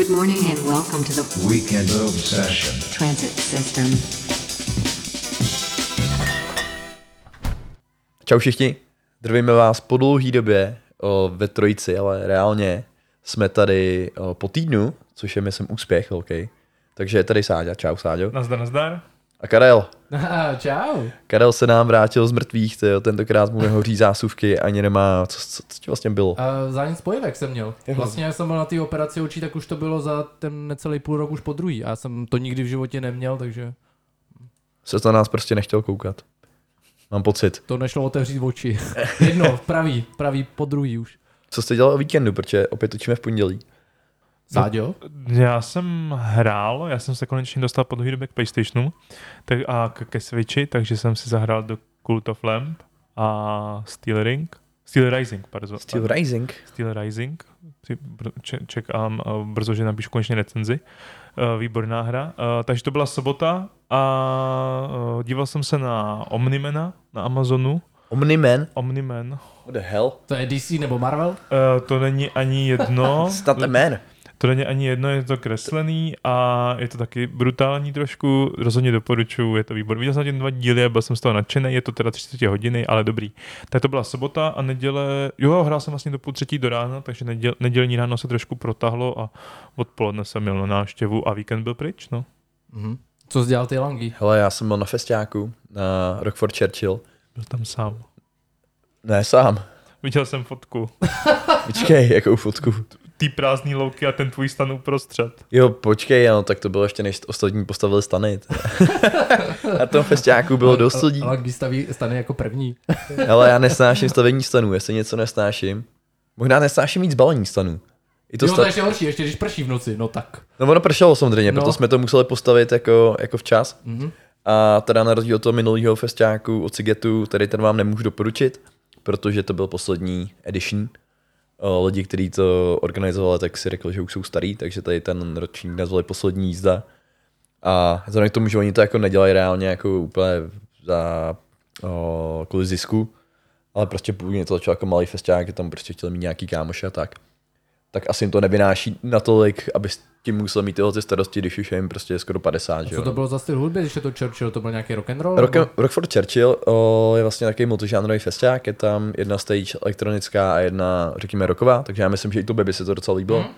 Good morning and welcome to the Weekend Obsession Transit System. Čau všichni, zdravíme vás po dlouhý době ve trojici, ale reálně jsme tady po týdnu, což je myslím úspěch velký. Takže je tady Sáďa, čau Sáďo. Nazdar. A Karel. Čau. Karel se nám vrátil z mrtvých, tentokrát mu nehoří zásuvky, ani nemá, co ti vlastně bylo? Zánět spojivek jsem měl. Vlastně jak jsem byl na té operaci očí, tak už to bylo za ten necelý půl rok už po druhý. A já jsem to nikdy v životě neměl, takže... Se na nás prostě nechtěl koukat. Mám pocit. To nešlo otevřít oči. Jedno, pravý, po druhý už. Co jste dělal o víkendu, protože opět točíme v pondělí. Záďo? Já jsem hrál, se konečně dostal po dlouhé době k PlayStationu a ke Switchi, takže jsem si zahrál do Cult of Lamb a Steelrising. Čekám brzo, že napíšu konečně recenzi. Výborná hra. Takže to byla sobota a díval jsem se na Omni-Mana na Amazonu. Omni-Man. What the hell? To je DC nebo Marvel? To není ani jedno. Je to kreslený a je to taky brutální trošku. Rozhodně doporučuji, je to výborný. Viděl jsem na těch 2 díly a byl jsem z toho nadšený. Je to teda 30 hodiny, ale dobrý. Tak to byla sobota a neděle... Jo, hrál jsem vlastně do 2:30 do rána, takže nedělní ráno se trošku protahlo a odpoledne jsem jel na návštěvu a víkend byl pryč, no. Mm-hmm. Co jsi dělal ty langy? Hele, já jsem byl na festiáku, na Rock for Churchill. Byl tam sám. Ne, sám. Viděl jsem fotku. Počkej, jakou fotku? Ty prázdný louky a ten tvůj stan uprostřed. Jo, počkej, no, tak to bylo ještě než ostatní postavili stany. Na tom festiáku bylo dost lidí. Ale když staví stany jako první. Ale já nesnáším stavění stanů, jestli něco nesnáším. Možná nesnáším víc balení stanů. To je ještě horší, ještě když prší v noci, no tak. No ono pršelo samozřejmě, proto jsme to museli postavit jako včas. Mm-hmm. A teda na rozdíl od toho minulého festiáku od Sigetu, tady ten vám nemůžu doporučit, protože to byl poslední edition. Lidi, kteří to organizovali, tak si řekli, že už jsou starý, takže tady ten ročník nazvali poslední jízda. A vzhledem k tomu, že oni to jako nedělají reálně jako úplně za kvůli zisku, ale prostě původně to začalo jako malý festiák, kde tam prostě chtěli mít nějaký kámoše a tak. Tak asi jim to nevynáší natolik, aby s tím musel mít tyhle starosti, když už je jim prostě skoro 50. Co to bylo za styl hudby, když je to Churchill, to byl nějaký rock'n'roll? Rock for Churchill je vlastně takový multižánrový festiák, je tam jedna stage elektronická a jedna, řekněme, rocková, takže já myslím, že i tobě by se to docela líbilo. Mm-hmm.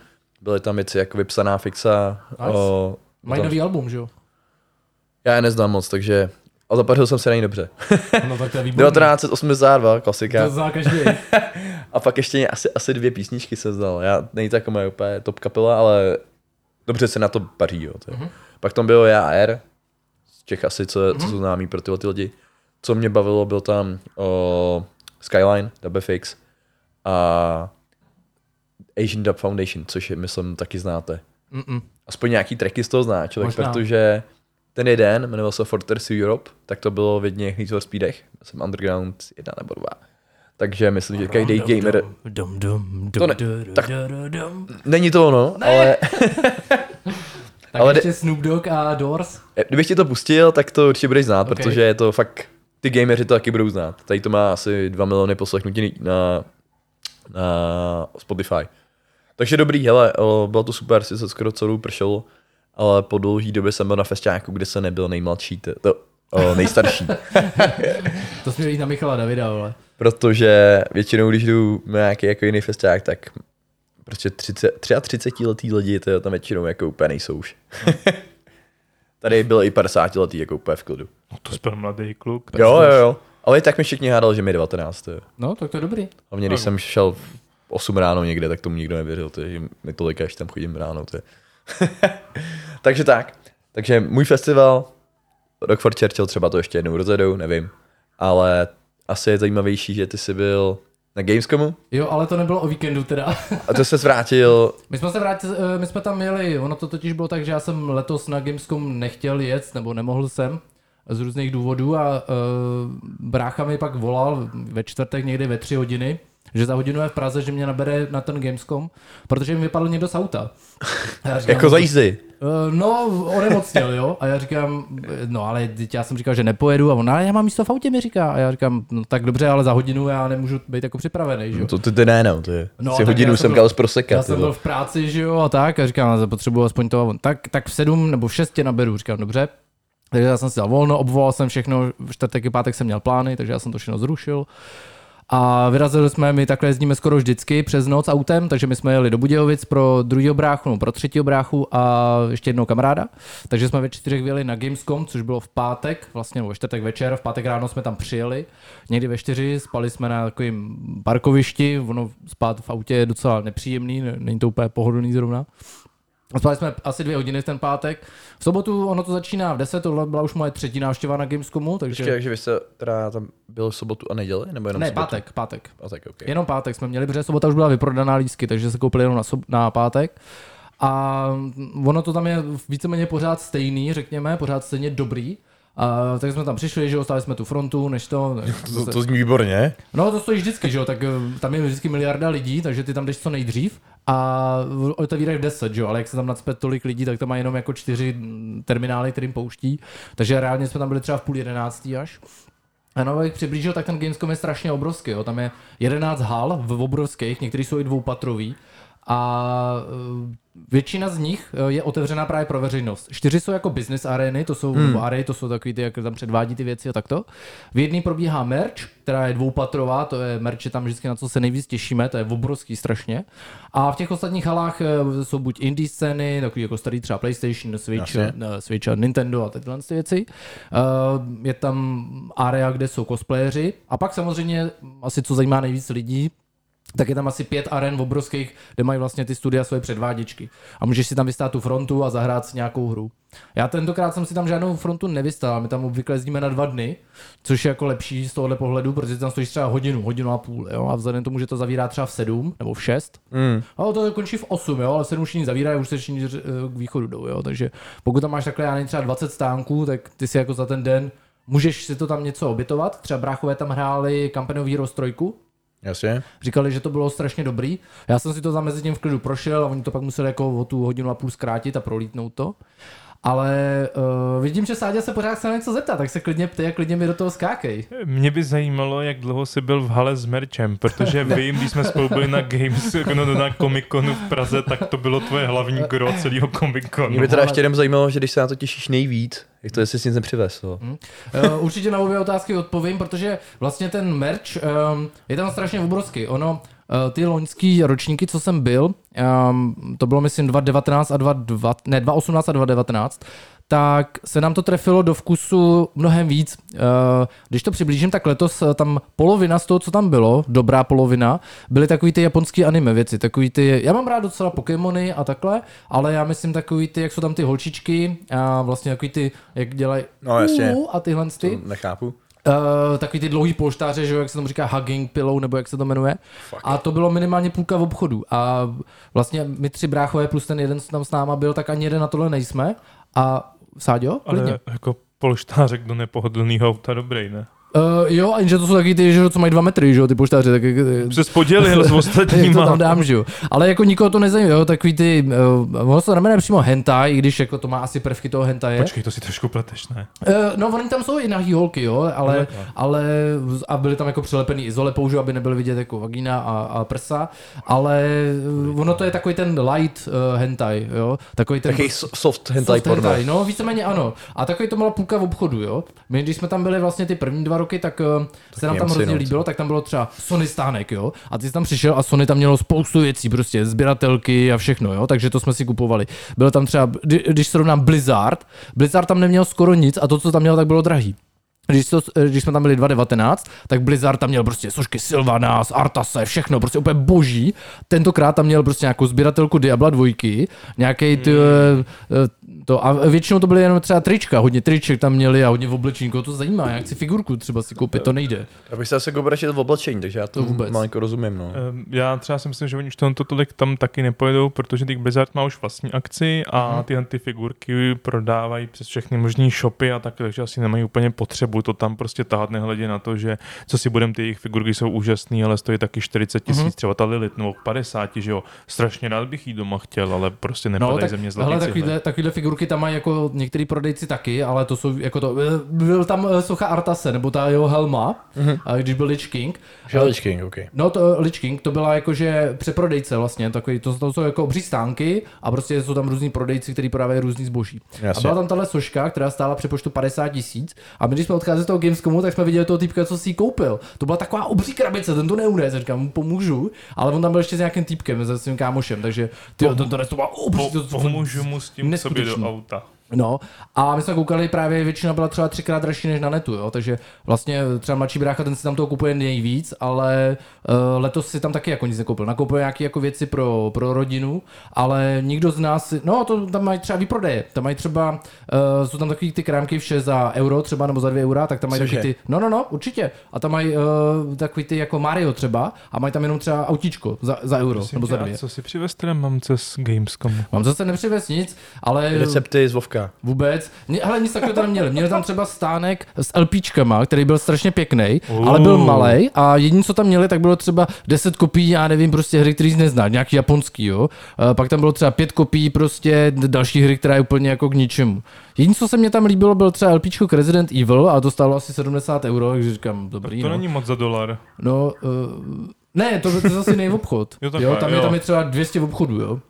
Byly tam věci jako vypsaná fixa. Nice. Mají nový album, že jo? Já je neznám moc, takže... A zapařil jsem se na ní dobře. No, tak to je výborný. 1982, klasika. To zná každý. A pak ještě asi 2 písničky se znal. Já nejde to jako moje úplně top kapela, ale dobře se na to paří. Jo, to. Mm-hmm. Pak tam bylo já a R. Z Čech asi, co jsou známí pro tyhle ty lidi. Co mě bavilo, byl tam Skyline, Dubfx a Asian Dub Foundation, což je, myslím taky znáte. Mm-mm. Aspoň nějaký tracky z toho zná člověk, protože... Ten jeden, jmenoval se Fortress Europe, tak to bylo v jedných speedech. Jsem Underground 1 nebo 2. Takže myslím, že každý gamer... Není to ono, ne. Ale... Tak ale ještě Snoop Dogg a Doors. Kdybych ti to pustil, tak to určitě budeš znát, okay. Protože je to fakt... Ty gameři to taky budou znát. Tady to má asi 2 miliony poslechnutí na Spotify. Takže dobrý, hele, bylo to super, si se skoro celou pršelo. Ale po dlouhý době jsem byl na festiáku, kde se nebyl nejmladší, nejstarší. To směl jít na Michala Davida, ale. Protože většinou, když jdu na nějaký jako jiný festiák, tak prostě 33letý lidi to tam většinou jako úplně nejsou už. Tady byl i 50letý jako úplně v klidu. No to byl mladý kluk. Jo. Ale i tak mi všichni hádal, že mi 19. Jo. No tak to je dobrý. Hlavně když jsem šel 8 ráno někde, tak tomu nikdo nevěřil, že mi tolika, až tam chodím ráno. Takže tak. Takže můj festival, Rock for Churchill, třeba to ještě jednou rozjedou, nevím. Ale asi je zajímavější, že ty jsi byl na Gamescomu. Jo, ale to nebylo o víkendu teda. A to se vrátil. My jsme tam jeli, ono to totiž bylo tak, že já jsem letos na Gamescom nechtěl jet, nebo nemohl jsem, z různých důvodů a brácha mi pak volal ve čtvrtek někdy ve 3 hodiny. že za hodinu je v Praze, že mě nabere na ten Gamescom, protože mi vypadl někdo z auta. Říkám, jako za jízdy. No, onemocněl, jo. A já říkám, no ale já jsem říkal, že nepojedu a on, ale já mám místo v autě, mi říká. A já říkám, no tak dobře, ale za hodinu já nemůžu být jako připravený, že jo. No to ty ne, no, to je. No, si hodinu jsem dal zprosekat. Já jsem byl v práci, že jo, a tak. A říkám, já potřebuji aspoň to a on. Tak v 7 nebo v 6 naberu, říkám, dobře. Takže já jsem si dal volno, obvolal jsem všechno, v čtvrtek i pátek jsem měl plány, takže já jsem to všechno zrušil. A vyrazili jsme, my takhle jezdíme skoro vždycky přes noc autem, takže my jsme jeli do Budějovic pro druhýho bráchu, no pro třetího bráchu a ještě jednoho kamaráda. Takže jsme ve 4 vyjeli na Gamescom, což bylo v pátek, vlastně ve čtvrtek večer, v pátek ráno jsme tam přijeli. Někdy ve 4 spali jsme na takovým parkovišti, ono spát v autě je docela nepříjemný, není to úplně pohodlný zrovna. Spali jsme asi 2 hodiny ten pátek. V sobotu ono to začíná v 10, tohle byla už moje třetí návštěva na Gamescomu, takže... Počkej, takže vy jste teda tam byl v sobotu a neděli? Nebo jenom ne, sobotu? Pátek. Okay. Jenom pátek jsme měli, protože sobota už byla vyprodaná lístky, takže se koupili jenom na pátek. A ono to tam je víceméně pořád stejný, řekněme, pořád stejně dobrý. A tak jsme tam přišli, že ostali jsme tu frontu, než to... To zní výborně. No to stojí vždycky, že jo, tak tam je vždycky miliarda lidí, takže ty tam jdeš co nejdřív a otevírají v 10, že jo, ale jak se tam nadspět tolik lidí, tak tam má jenom jako 4 terminály, kterým pouští, takže reálně jsme tam byli třeba v 10:30 až. A no, abych přiblížil, tak ten Gamescom je strašně obrovský, jo, tam je 11 hal v obrovských, některý jsou i dvoupatrový. A většina z nich je otevřená právě pro veřejnost. 4 jsou jako business arény, to jsou arény, to jsou takový ty, jak tam předvádí ty věci a takto. V jedný probíhá merch, která je dvoupatrová, to je merch, je tam vždycky na co se nejvíc těšíme, to je obrovský strašně. A v těch ostatních halách jsou buď indie scény, takový jako starý třeba PlayStation, Switch a Nintendo a tyhle věci. Je tam area, kde jsou cosplayeri a pak samozřejmě asi co zajímá nejvíc lidí, tak je tam asi 5 aren obrovských, kde mají vlastně ty studia svoje předváděčky. A můžeš si tam vystát tu frontu a zahrát si nějakou hru. Já tentokrát jsem si tam žádnou frontu nevystál, my tam obvykle jezdíme na 2 dny, což je jako lepší z tohohle pohledu, protože tam stojíš třeba hodinu a půl, jo? A vzhledem tomu, že to zavírá třeba v 7 nebo v 6, ale to končí v 8, jo? Ale v 7 už nic zavírá, už se všichni k východu jdou, jo? Takže pokud tam máš takhle, já nevím, třeba 20 stánků, tak ty si jako za ten den můžeš si to tam něco obětovat. Třeba bráchové tam hráli kampaňový roztrojku. Jasně. Říkali, že to bylo strašně dobrý. Já jsem si to tam mezi tím v klidu prošel a oni to pak museli jako o tu 1.5 hodiny zkrátit a prolítnout to. Ale vidím, že Sáďa se pořád chce něco zeptat, tak se klidně ptej a klidně mi do toho skákej. Mě by zajímalo, jak dlouho jsi byl v hale s merčem, protože vím, když jsme spolu byli na Comic-Conu v Praze, tak to bylo tvoje hlavní gro celého Comic-Conu. Mě by teda ještě jenom zajímalo, že když se na to těšíš nejvíc, jak to, jestli jsi nic nepřivez. Určitě na obě otázky odpovím, protože vlastně ten merč je tam strašně obrovský. Ono, ty loňský ročníky, co jsem byl, to bylo myslím 2019 a 2018 a 2019, tak se nám to trefilo do vkusu mnohem víc. Když to přiblížím, tak letos tam polovina z toho, co tam bylo, dobrá polovina, byly takový ty japonský anime věci, takový ty, já mám rád docela Pokémony a takhle, ale já myslím takový ty, jak jsou tam ty holčičky a vlastně takový ty, jak dělají a tyhle ty. Nechápu. Takový ty dlouhý polštáře, že jo, jak se tomu říká hugging pillow, nebo jak se to jmenuje. Fuck. A to bylo minimálně půlka v obchodu. A vlastně my 3 bráchové plus ten jeden, co tam s náma byl, tak ani jeden na tohle nejsme. A Sáďo, klidně. Ale jako polštářek do nepohodlnýho auta dobrý, ne? Jo, a jenže to jsou taky ty, že, co mají 2 metry, že jo, ty poštáři. Tak se spodělil s ostatníma. To tam dám, že jo. Ale jako nikoho to nezajímá, jo, takový ty, ono se znamená přímo hentai, i když jako to má asi prvky toho hentaje. Počkej, to si trošku pleteš, ne? No, oni tam jsou i nahý holky, jo, ale a byly tam jako přilepený izolepou, že, aby nebyly vidět jako vagína a prsa, ale ono to je takový ten light hentai, jo, takový ten... Takový soft hentai porno. No, víceméně ano. A takový to byla půlka v obchodu, jo. My, když jsme tam byli vlastně ty první 2 roky, tak se nám tam hrozně líbilo, tak tam bylo třeba Sony stánek, jo, a ty jsi tam přišel a Sony tam mělo spoustu věcí, prostě sběratelky a všechno, jo, takže to jsme si kupovali. Bylo tam třeba, když srovnám Blizzard tam neměl skoro nic a to, co tam mělo, tak bylo drahý. Když jsme tam byli 2019, tak Blizzard tam měl prostě sošky Sylvanas, Arthase, všechno, prostě úplně boží. Tentokrát tam měl prostě nějakou sběratelku Diabla 2, nějakej to, a většinou to byly jenom třeba trička, hodně triček tam měli a hodně v oblečení, koho to zajímá, já chci figurku třeba si koupit, to nejde. Já bych se asi obračil v oblečení, takže já to vůbec malinko rozumím, no. Já třeba si myslím, že oni už tohoto tolik tam taky nepojedou, protože ty Blizzard má už vlastní akci a tyhle ty figurky prodávají přes všechny možný shopy a tak, takže asi nemají úplně potřebu sebou to tam prostě tahat, nehledě na to, že co si budem, ty jejich figurky jsou úžasný, ale stojí taky 40 000, třeba ta Lilith, nebo 50, že jo. Strašně rád bych jí doma chtěl, ale prostě nepadají ze mě zlatý cihly. Takovýhle figurky tam mají jako některý prodejci taky, ale to jsou jako to, byl tam socha Arthase, nebo ta jeho helma, a když byl Lich King. Lich King, okay. No to Lich King, to byla jakože přeprodejce vlastně, takový, to jsou jako obří stánky a prostě jsou tam různí prodejci, kteří prodávají různý zboží. Jasně. A byla tam tahle soška, která stála přepočtu 50 000, a my když jsme odcházeli z toho Gamescomu, tak jsme viděli toho týpka, co si ji koupil. To byla taková obří krabice, ten to neunese, říkám, mu pomůžu, ale on tam byl ještě s nějakým týpkem, se svým kámošem, takže to byla obří, pomůžu mu s tím sobě do auta. No, a my jsme koukali, právě většina byla třeba 3x dražší než na netu, jo? Takže vlastně třeba mladší brácha, ten si tam toho kupuje nejvíc, ale letos si tam taky jako nic nekoupil. Nakoupil nějaké jako věci pro rodinu, ale nikdo z nás, no to tam mají třeba výprodeje, tam mají třeba, jsou tam takový ty krámky vše za euro třeba nebo za 2 eura, tak tam mají taky ty, no, určitě. A tam mají takový ty jako Mario třeba a mají tam jenom třeba autíčko za euro nebo za 2. Co si přivez teda mamce z Gamescomu? Mamce se nepřivez nic, ale... Recepty z Vovka. Vůbec. Ale nic takového tam neměli. Měli tam třeba stánek s LPčkama, který byl strašně pěkný, ale byl malej, a jediné, co tam měli, tak bylo třeba 10 kopií, já nevím, prostě hry, který jsi nezná, nějaký japonský, jo. Pak tam bylo třeba 5 kopií prostě další hry, která je úplně jako k ničemu. Jediné, co se mě tam líbilo, byl třeba LPčko k Resident Evil, a to stálo asi 70 €, takže říkám, dobrý. To není moc za $. No, ne, to zase nej obchod. Jo, tam je třeba 200 obchodů, jo.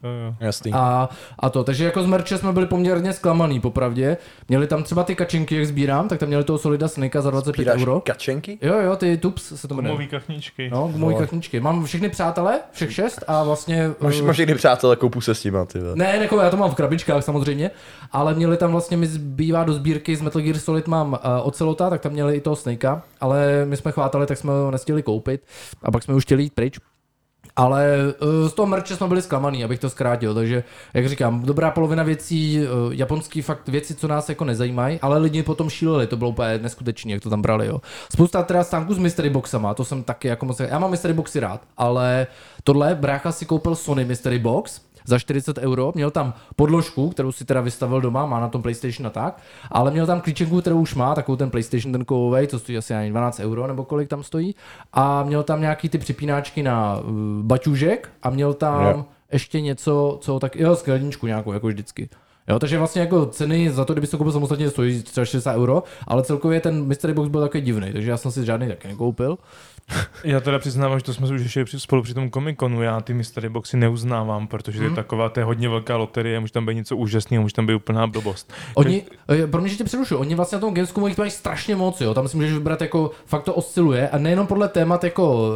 Jasný. A to, takže jako z merče jsme byli poměrně zklamaný, popravdě. Měli tam třeba ty kačenky, jak sbírám, tak tam měli toho Solida Snakea za 25 €. Kačenky? Jo, ty tups se to jmenuje. Gumový kachničky. No, gumový kachničky. Mám všechny přátelé, všech 6 a vlastně... Máš všechny přátelé, koupu se s nima, ty ve. Ne, já to mám v krabičkách samozřejmě, ale měli tam vlastně, mi zbývá do sbírky z Metal Gear Solid, mám Ocelota, tak tam měli i toho Snakea, ale my jsme chvátali, tak jsme ho nestihli koupit a pak jsme už chtěli jít pryč, ale z toho merče jsme byli zklamaný, abych to zkrátil, takže jak říkám, dobrá polovina věcí, japonský fakt věci, co nás jako nezajímají, ale lidi potom šíleli, to bylo úplně neskutečný, jak to tam brali, jo. Spousta teda stánků s mystery boxama, to jsem taky jako moc, já mám mystery boxy rád, ale tohle brácha si koupil Sony mystery box za 40 €, měl tam podložku, kterou si teda vystavil doma, má na tom PlayStation a tak, ale měl tam klíčenku, kterou už má, takovou ten PlayStation, ten kovovej, co stojí asi 12 € nebo kolik tam stojí, a měl tam nějaký ty připínáčky na baťužek a měl tam ještě něco, co tak, jo, skladničku nějakou, jako vždycky. Jo, takže vlastně jako ceny za to, kdyby to koupil samostatně, stojí třeba 60 €, ale celkově ten mystery box byl takový divný, takže já jsem si žádný taky nekoupil. Já teda přiznávám, že to jsme už ještě spolu při tom Comic-Conu, já ty mystery boxy neuznávám, protože to je taková, to je hodně velká loterie, může tam být něco úžasného, může tam být úplná blbost. Oni, pro mě, že tě přerušuju, oni vlastně na tom Gamescomu jich mají strašně moc, jo, tam si můžeš vybrat, jako fakt to osciluje, a nejenom podle témat jako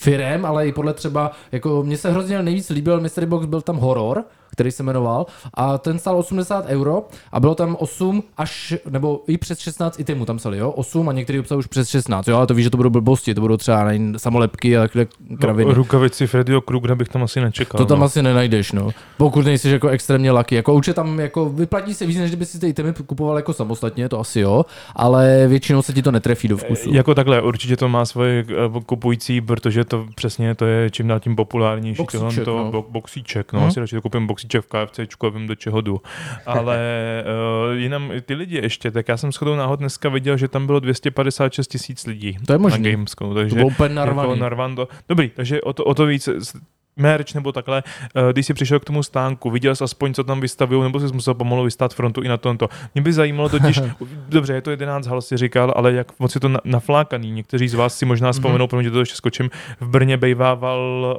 firem, ale i podle třeba, jako mně se hrozně nejvíc líbil mystery box, byl tam horor, který se jmenoval, a ten stál 80 € a bylo tam 8 až, nebo i přes 16 itemů tam psali, jo, 8 a některý obsah už přes 16, jo, ale to víš, že to budou blbosti, to budou třeba samolepky a takhle kraviny. No, rukavici Freddyho Krugera bych tam asi nečekal. To tam asi nenajdeš, no, pokud nejsi jako extrémně lucky, jako určitě tam jako vyplatí se víc, než kdyby si ty itemy kupoval jako samostatně, to asi jo, ale většinou se ti to netrefí do vkusu. Jako takhle, určitě to má svoje kupující, protože to přesně to je čím dál tím populárnější, tohle to boxíček, no, asi radši to koupím boxíček v KFCčku a vím, do čeho jdu. Ale jinam ty lidi ještě, tak já jsem shodou náhod dneska viděl, že tam bylo 256 000 lidí. To je možný. Na Gamescomu, takže to bylo úplně narvaný. Dobrý, takže o to víc merch nebo takhle, když jsi přišel k tomu stánku, viděl jsi aspoň, co tam vystavují, nebo jsi musel pomalu vystát frontu i na tomto. Mě by zajímalo totiž, dobře, je to 11 hal, si říkal, ale jak moc je to naflákaný. Někteří z vás si možná vzpomenou, protože to ještě skočím, v Brně bejvával...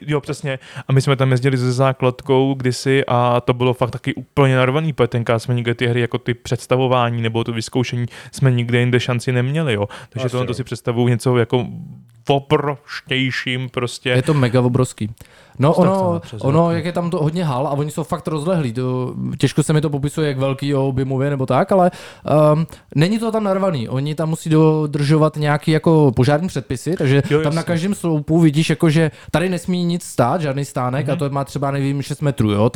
Jo, přesně. A my jsme tam jezdili se základkou kdysi a to bylo fakt taky úplně narvaný, protože tenkrát jsme nikde ty hry, jako ty představování nebo to vyzkoušení, jsme nikde jinde šanci neměli, jo. Takže to si představuju něco jako obrovštějším prostě. Je to mega obrovský. No ono, jak je tam to hodně hal a oni jsou fakt rozlehlí, to, těžko se mi to popisuje, jak velký objemově nebo tak, ale není to tam narvaný, oni tam musí dodržovat nějaký jako požární předpisy, takže jo, tam na každém sloupu vidíš, jako, že tady nesmí nic stát, žádný stánek a to má třeba nevím 6 metrů, jo,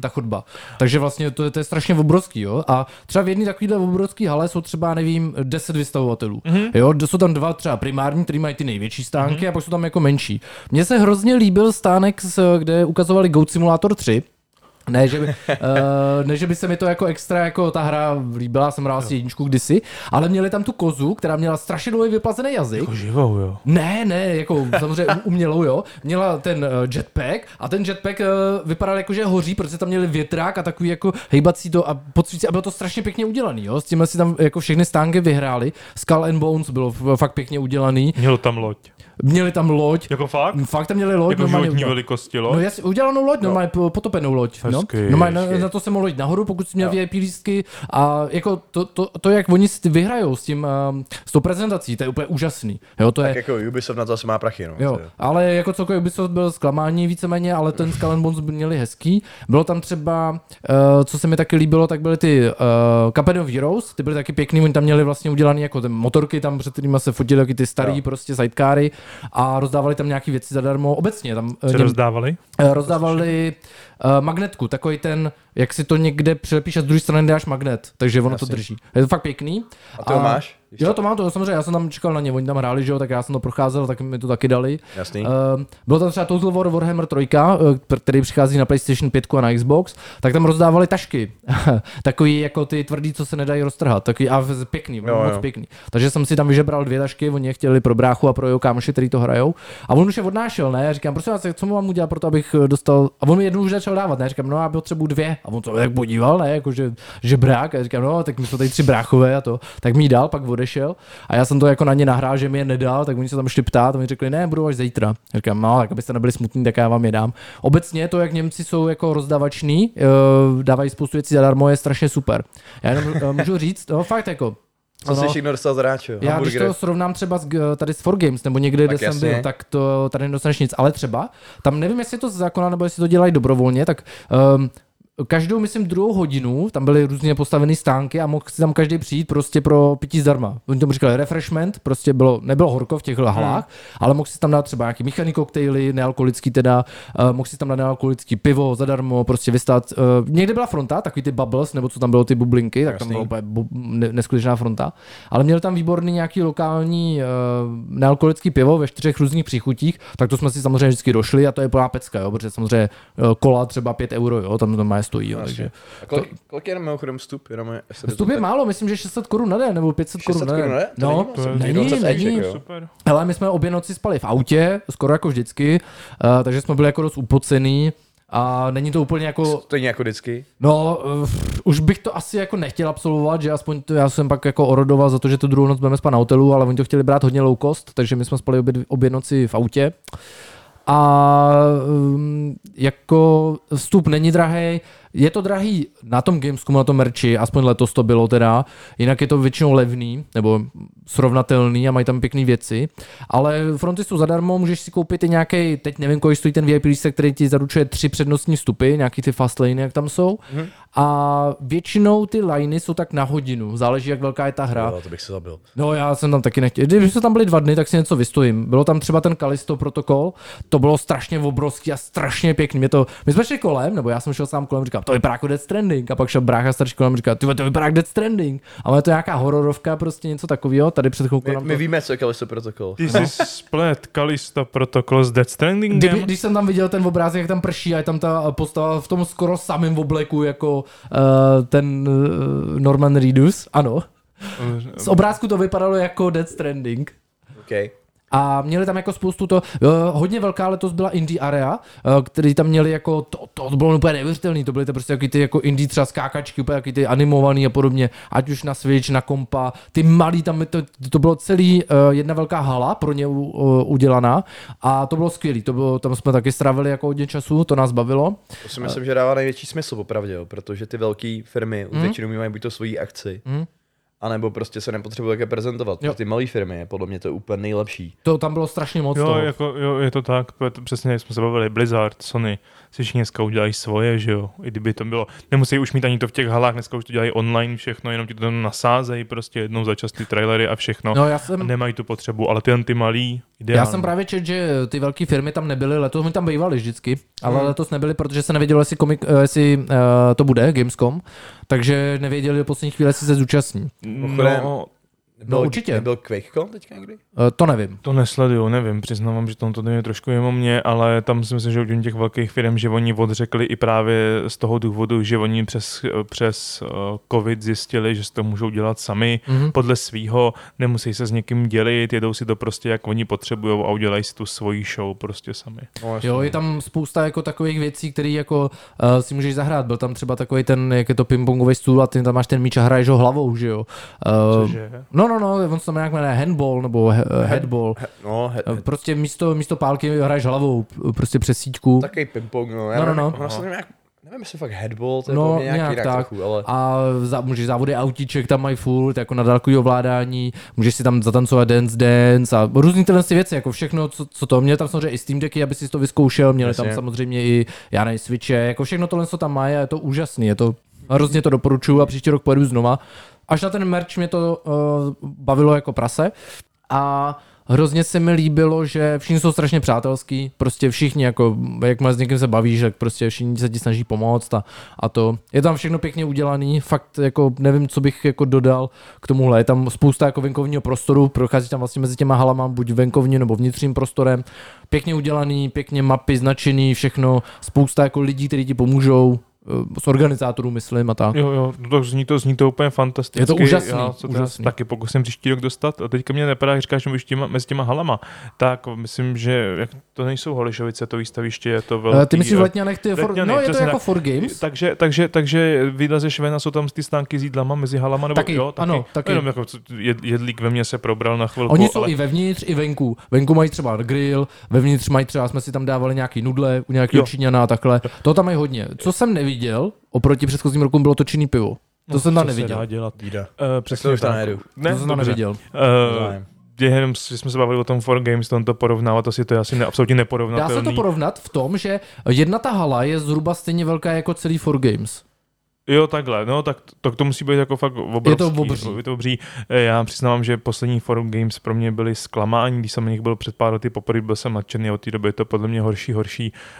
ta chodba. Takže vlastně to je strašně obrovský, jo, a třeba v jedné takovýhle obrovský hale jsou třeba nevím 10 vystavovatelů, jo, jsou tam dva třeba primární, který mají ty největší stánky a pak jsou tam jako menší. Mně se hrozně líbil stánek, kde ukazovali Goat Simulator 3. Ne, že by se mi to jako extra, jako ta hra líbila, jsem hrál si jedničku kdysi, ale měli tam tu kozu, která měla strašně dlouhý vyplazený jazyk. Jako živou, jo? Ne, jako samozřejmě umělou, jo. Měla ten jetpack a ten jetpack vypadal jako, že hoří, protože tam měli větrák a takový jako hejbací to a podsvící a bylo to strašně pěkně udělaný, jo. S tímhle si tam jako všechny stánky vyhráli. Skull and Bones bylo fakt pěkně udělaný. Mělo tam loď. Měli tam loď. Jako fakt? Fakt tam měli loď. Jako životní velikosti loď? No jasně, udělanou loď, normálně potopenou loď. Hezky, no. Na to se mohl jít nahoru, pokud jsi měl VIP lístky a jako to jak oni si vyhrajou s tou prezentací, to je úplně úžasný. Jo, to je... Tak jako Ubisoft na to asi má prachy, no. Jo, ale jako celkově Ubisoft byl zklamání víceméně, ale ten Skull and Bones měli hezký. Bylo tam třeba, co se mi taky líbilo, tak byly ty Captain of Heroes, ty byly taky pěkný, oni tam měli vlastně udělaný jako ty motorky, tam před kterýma se fotili taky ty starý prostě sidecary. A rozdávali tam nějaké věci zadarmo. Obecně tam... Co rozdávali? Rozdávali magnetku, takový ten, jak si to někde přilepíš a z druhé strany dáš magnet, takže ono to drží. Je to fakt pěkný. A to máš? Jo, to mám, to samozřejmě, já jsem tam čekal na ně, oni tam hráli, že jo, tak já jsem to procházel, tak mi to taky dali. Jasný. Bylo tam třeba Total War Warhammer 3, který přichází na PlayStation 5 a na Xbox, tak tam rozdávali tašky, takový jako ty tvrdý, co se nedají roztrhat, takový a pěkný, moc pěkný. Takže jsem si tam vyžebral dvě tašky, oni je chtěli pro bráchu a pro jeho kámoši, který to hrajou. A on už je odnášel, ne? Já říkám, prosím vás, co mu mám udělat pro to, abych dostal. A on mi jednu už začal dávat, ne? Já říkám, no, já potřebuju dvě. A on to tak podíval, ne? Jakože žebrák. Já říkám, no, tak my jsme tady tři bráchové a to. Tak mi dal, pak odešel a já jsem to jako na ně nahrál, že mi je nedal, tak oni se tam šli ptát a oni řekli, ne, budu až zítra. Říkám, no, tak abyste nebyli smutní, tak já vám je dám. Obecně to, jak Němci jsou jako rozdavační, dávají spoustu věcí zadarmo, je strašně super. Já jenom můžu říct, no fakt jako. Co jsi všechno dostal z hráčů? Já když to srovnám třeba tady s 4Games nebo někde, tak kde jasně. Jsem byl, tak to tady nedostaneš nic, ale třeba, tam nevím, jestli je to zákona nebo jestli to dělají dobrovolně, tak každou, myslím, druhou hodinu, tam byly různě postavené stánky a mohl si tam každý přijít prostě pro pití zdarma. Oni tomu říkali refreshment, prostě nebylo horko v těch lahlách, ale mohl si tam dát třeba nějaký mechanik koktejly, nealkoholický teda, mohl si tam dát nealkoholický pivo zadarmo, prostě vystát. Někde byla fronta, takový ty bubbles, nebo co tam bylo ty bublinky, tak tam byla úplně neskutečná fronta. Ale měl tam výborný nějaký lokální nealkoholický pivo ve 4 různých příchutích, tak to jsme si samozřejmě vždycky došli a to je plná pecka, jo, protože samozřejmě kola třeba 5 €, jo, tam to má stojí, jo, takže... Kolik je na mimochodem vstup? Vstup je málo, myslím, že 600 korun na den, nebo 500 korun na den. No, není. Hele, my jsme obě noci spali v autě, skoro jako vždycky, takže jsme byli jako dost upocený. A není to úplně jako... To je jako vždycky? No, už bych to asi jako nechtěl absolvovat, že aspoň to já jsem pak jako orodoval za to, že tu druhou noc budeme spát na hotelu, ale oni to chtěli brát hodně low cost, takže my jsme spali obě noci v autě. A jako vstup není drahý, je to drahý na tom Gamescomu, na tom merči, aspoň letos to bylo teda, jinak je to většinou levný, nebo srovnatelný a mají tam pěkné věci, ale fronty jsou zadarmo, můžeš si koupit i nějaký, teď nevím, kolik stojí ten VIP lístek, který ti zaručuje 3 přednostní vstupy, nějaký ty fast lane, jak tam jsou, a většinou ty liney jsou tak na hodinu, záleží, jak velká je ta hra. No, to bych se zabil. No, já jsem tam taky nechtěl, když jsme tam byli 2 dny, tak si něco vystojím. Bylo tam třeba ten Callisto Protokol, to bylo strašně obrovský a strašně pěkný. My jsme šli kolem, nebo já jsem šel sám kolem, říkám, to vypadá jako Death Stranding. A pak šel brácha starší kolem, říká, ty to vypadá jako Death Stranding. Ale je to nějaká hororovka, prostě něco takového. Tady před chvilkou nám. My víme, co je Callisto Protokol. Ty jsi splet Callisto Protokol s Death Strandingem. Když jsem tam viděl ten obrázek, jak tam prší, a je tam ta postava v tom skoro samém obleku jako ten Norman Reedus. Ano. Z obrázku to vypadalo jako Death Stranding. Okay. A měli tam jako spoustu to, hodně velká letos byla indie area, který tam měli jako, to bylo úplně neuvěřitelný, to byly to prostě ty jako indie třeba skákačky, úplně taky ty animovaný a podobně, ať už na Switch, na kompa, ty malý tam, to bylo celý jedna velká hala pro ně udělaná a to bylo skvělý, tam jsme taky strávili jako hodně času, to nás bavilo. To si myslím, že dává největší smysl opravdu, protože ty velké firmy většinou mají buď to svoji akci, a nebo prostě se nepotřebuje také prezentovat. Pro ty malé firmy je podle mě to úplně nejlepší. To tam bylo strašně moc. Jo, je to tak. Přesně jak jsme se bavili. Blizzard, Sony, všichni dneska udělají svoje, že jo. I kdyby to bylo. Nemusí už mít ani to v těch halách, dneska už to dělají online všechno, jenom ti to tam nasázejí prostě jednou za čas ty trailery a všechno. No, a nemají tu potřebu, ale ty malí. Já jsem právě četl, že ty velké firmy tam nebyly letos, oni tam bývali vždycky, ale letos nebyly, protože se nevědělo, jestli to bude Gamescom, takže nevěděli do poslední chvíle, jestli se zúčastní. No, No určitě. Nebyl QuakeCon teďka někdy? To nevím. To nesleduju, nevím. Přiznávám, že tam to je trošku mimo mě, ale tam si myslím, že u těch velkých firm, že oni odřekli i právě z toho důvodu, že oni přes covid zjistili, že si to můžou dělat sami podle svýho, nemusí se s někým dělit, jedou si to prostě jak oni potřebujou a udělají si tu svoji show prostě sami. No, jo, je tam spousta jako takových věcí, které jako si můžeš zahrát. Byl tam třeba takový ten, jak je to pingpongový stůl a ty tam máš ten míč a hraješ ho hlavou, že jo. No, on se tam nějak jmenuje handball nebo headball. Prostě místo pálky hraješ hlavou, prostě přes síťku. Takový ping-pong, nevím, jestli fakt headball, to je pro mě nějak tak, trochu, ale... A můžeš závody autíček, tam mají furt, jako na dálkový ovládání, můžeš si tam zatancovat dance a různý tyhle věci, jako všechno, co to. Měli tam samozřejmě i Steam Decky, aby si to vyzkoušel, měli tam samozřejmě i, já nevím, Switche, jako všechno tohle, co tam mají a je to úžasný, je to, hrozně to doporučuju a příští rok pojedu znova. Až na ten merch mě to bavilo jako prase a hrozně se mi líbilo, že všichni jsou strašně přátelský, prostě všichni, jako jakmile s někým se bavíš, tak prostě všichni se ti snaží pomoct a to. Je tam všechno pěkně udělaný, fakt jako nevím, co bych jako dodal k tomuhle, je tam spousta jako venkovního prostoru, prochází tam vlastně mezi těma halama, buď venkovním nebo vnitřním prostorem, pěkně udělaný, pěkně mapy značený, všechno, spousta jako lidí, kteří ti pomůžou, s organizátorů, myslím, a tak. Jo, to zní to úplně fantasticky. Je to úžasný. Já se taky pokusím příští rok dostat. A teďka mě nepadá, jak říkáš, že už mezi těma halama, tak myslím, že jak to nejsou Holešovice, to výstaviště je to velký. Ty myslíš v Letňanech, je to jako For Games. Takže vylezeš ven a jsou tam ty stánky s jídlama mezi halama, nebo taky, jo? Taky, ano, taky. Jenom jako jedlík ve mně se probral na chvilku. Oni jsou ale... i vevnitř, i venku. Venku mají třeba grill, vevnitř mají třeba, jsme si tam dávali nějaký nudle, u nějakého Číňana a takhle. To tam mají hodně. Co jsem neviděl, oproti předchozím rokům bylo točený pivo. To jsem tam neviděl. Co se dá dělat? Přesně tam nejedu. To jsem tam neviděl. Jenom jsme se bavili o tom For Games, to on to porovnávat, asi to je asi absolutně neporovnatelný. Dá se to porovnat v tom, že jedna ta hala je zhruba stejně velká jako celý For Games. Jo, takhle, no tak to musí být jako fakt obrovský. Je to obří. Já přiznávám, že poslední For Games pro mě byly zklamání, když jsem na nich byl před pár lety poprvé, byl jsem nadšený, od té doby je to podle mě horší,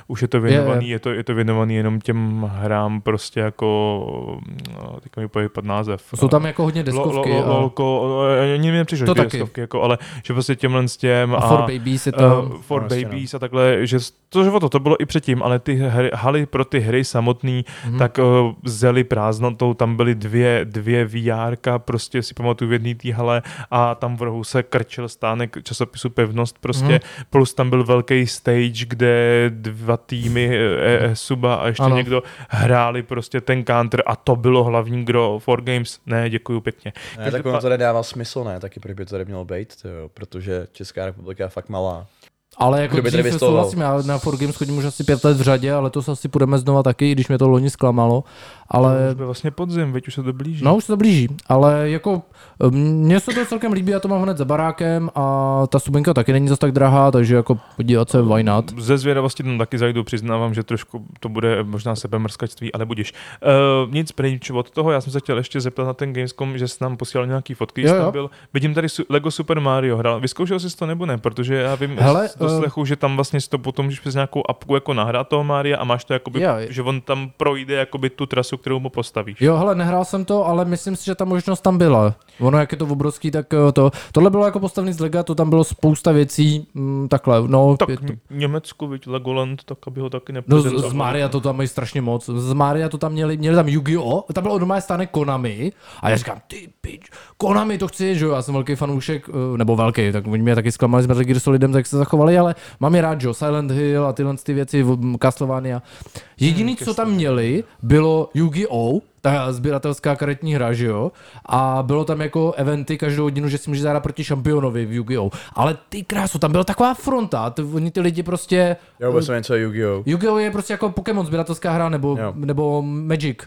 už je to věnovaný, je to věnovaný jenom těm hrám prostě jako, teďka mi povědět název. Jsou tam jako hodně deskovky. Mě přišlo, že deskovky, jako, ale že prostě těmhle s těm a For Babies je to. For Babies a takhle, že to bylo i předtím, ale ty haly pro ty hry samotný, tak prázdnotou, tam byly dvě VR-ka, prostě si pamatuju v jedné té hale a tam v rohu se krčil stánek časopisu Pevnost prostě, plus tam byl velký stage, kde dva týmy Suba a ještě někdo hráli prostě ten counter a to bylo hlavní gro For Games. Ne, děkuju pěkně. Ne, tak ono to nedává smysl, ne, taky proč by to nemělo být, jo, protože Česká republika je fakt malá. Ale jako dřív souhlasím, já na For Games chodím už asi 5 let v řadě, ale to se asi půjdeme znova taky, i když mě to loni zklamalo. Ale... Už byl vlastně podzim, veď už se to blíží. No už se to blíží, ale jako mně se to celkem líbí, já to mám hned za barákem a ta subinka taky není zas tak drahá, takže jako podívat se, why not. Ze zvědavosti tam taky zajdu, přiznávám, že trošku to bude možná sebemrskačství, ale budiš. Nic pryč od toho, já jsem se chtěl ještě zeptat na ten Gamescom, že jsi nám posílal nějaký fotky, jsi tam byl. Vidím tady Lego Super Mario hrál. Vyzkoušel jsi to nebo ne, protože já vím, doslechu, že tam vlastně si to potom můžeš přes nějakou apku jako nahrát toho Mária a máš to jakoby, že on tam projde jakoby tu trasu, kterou mu postavíš. Jo, hele, nehrál jsem to, ale myslím si, že ta možnost tam byla. Ono, jak je to obrovský, tak tohle bylo jako postavený z Lega, to tam bylo spousta věcí, takhle, no. Tak Německu, viď, Legoland, tak aby ho taky nepoznal. No, z Mária to tam mají strašně moc. Z Mária to tam měli tam Yu-Gi-Oh, tam bylo odmá stánek Konami a já říkám, ty pič, Konami to chci, že jo, já jsem velký fanoušek, nebo velký, tak oni mě taky zklamali s Metal Gear Solidem, tak se zachovali, ale mám je rád, že Silent Hill a tyhle ty věci, Castlevania. Jediný, co tam měli, bylo Yu-Gi-Oh, ta sběratelská karetní hra, že jo? A bylo tam jako eventy každou hodinu, že si může zahrát proti šampionovi v Yu-Gi-Oh. Ale ty krásu, tam byla taková fronta, oni ty lidi prostě... Já vůbec něco Yu-Gi-Oh. Yu-Gi-Oh je prostě jako Pokémon sběratelská hra nebo Magic.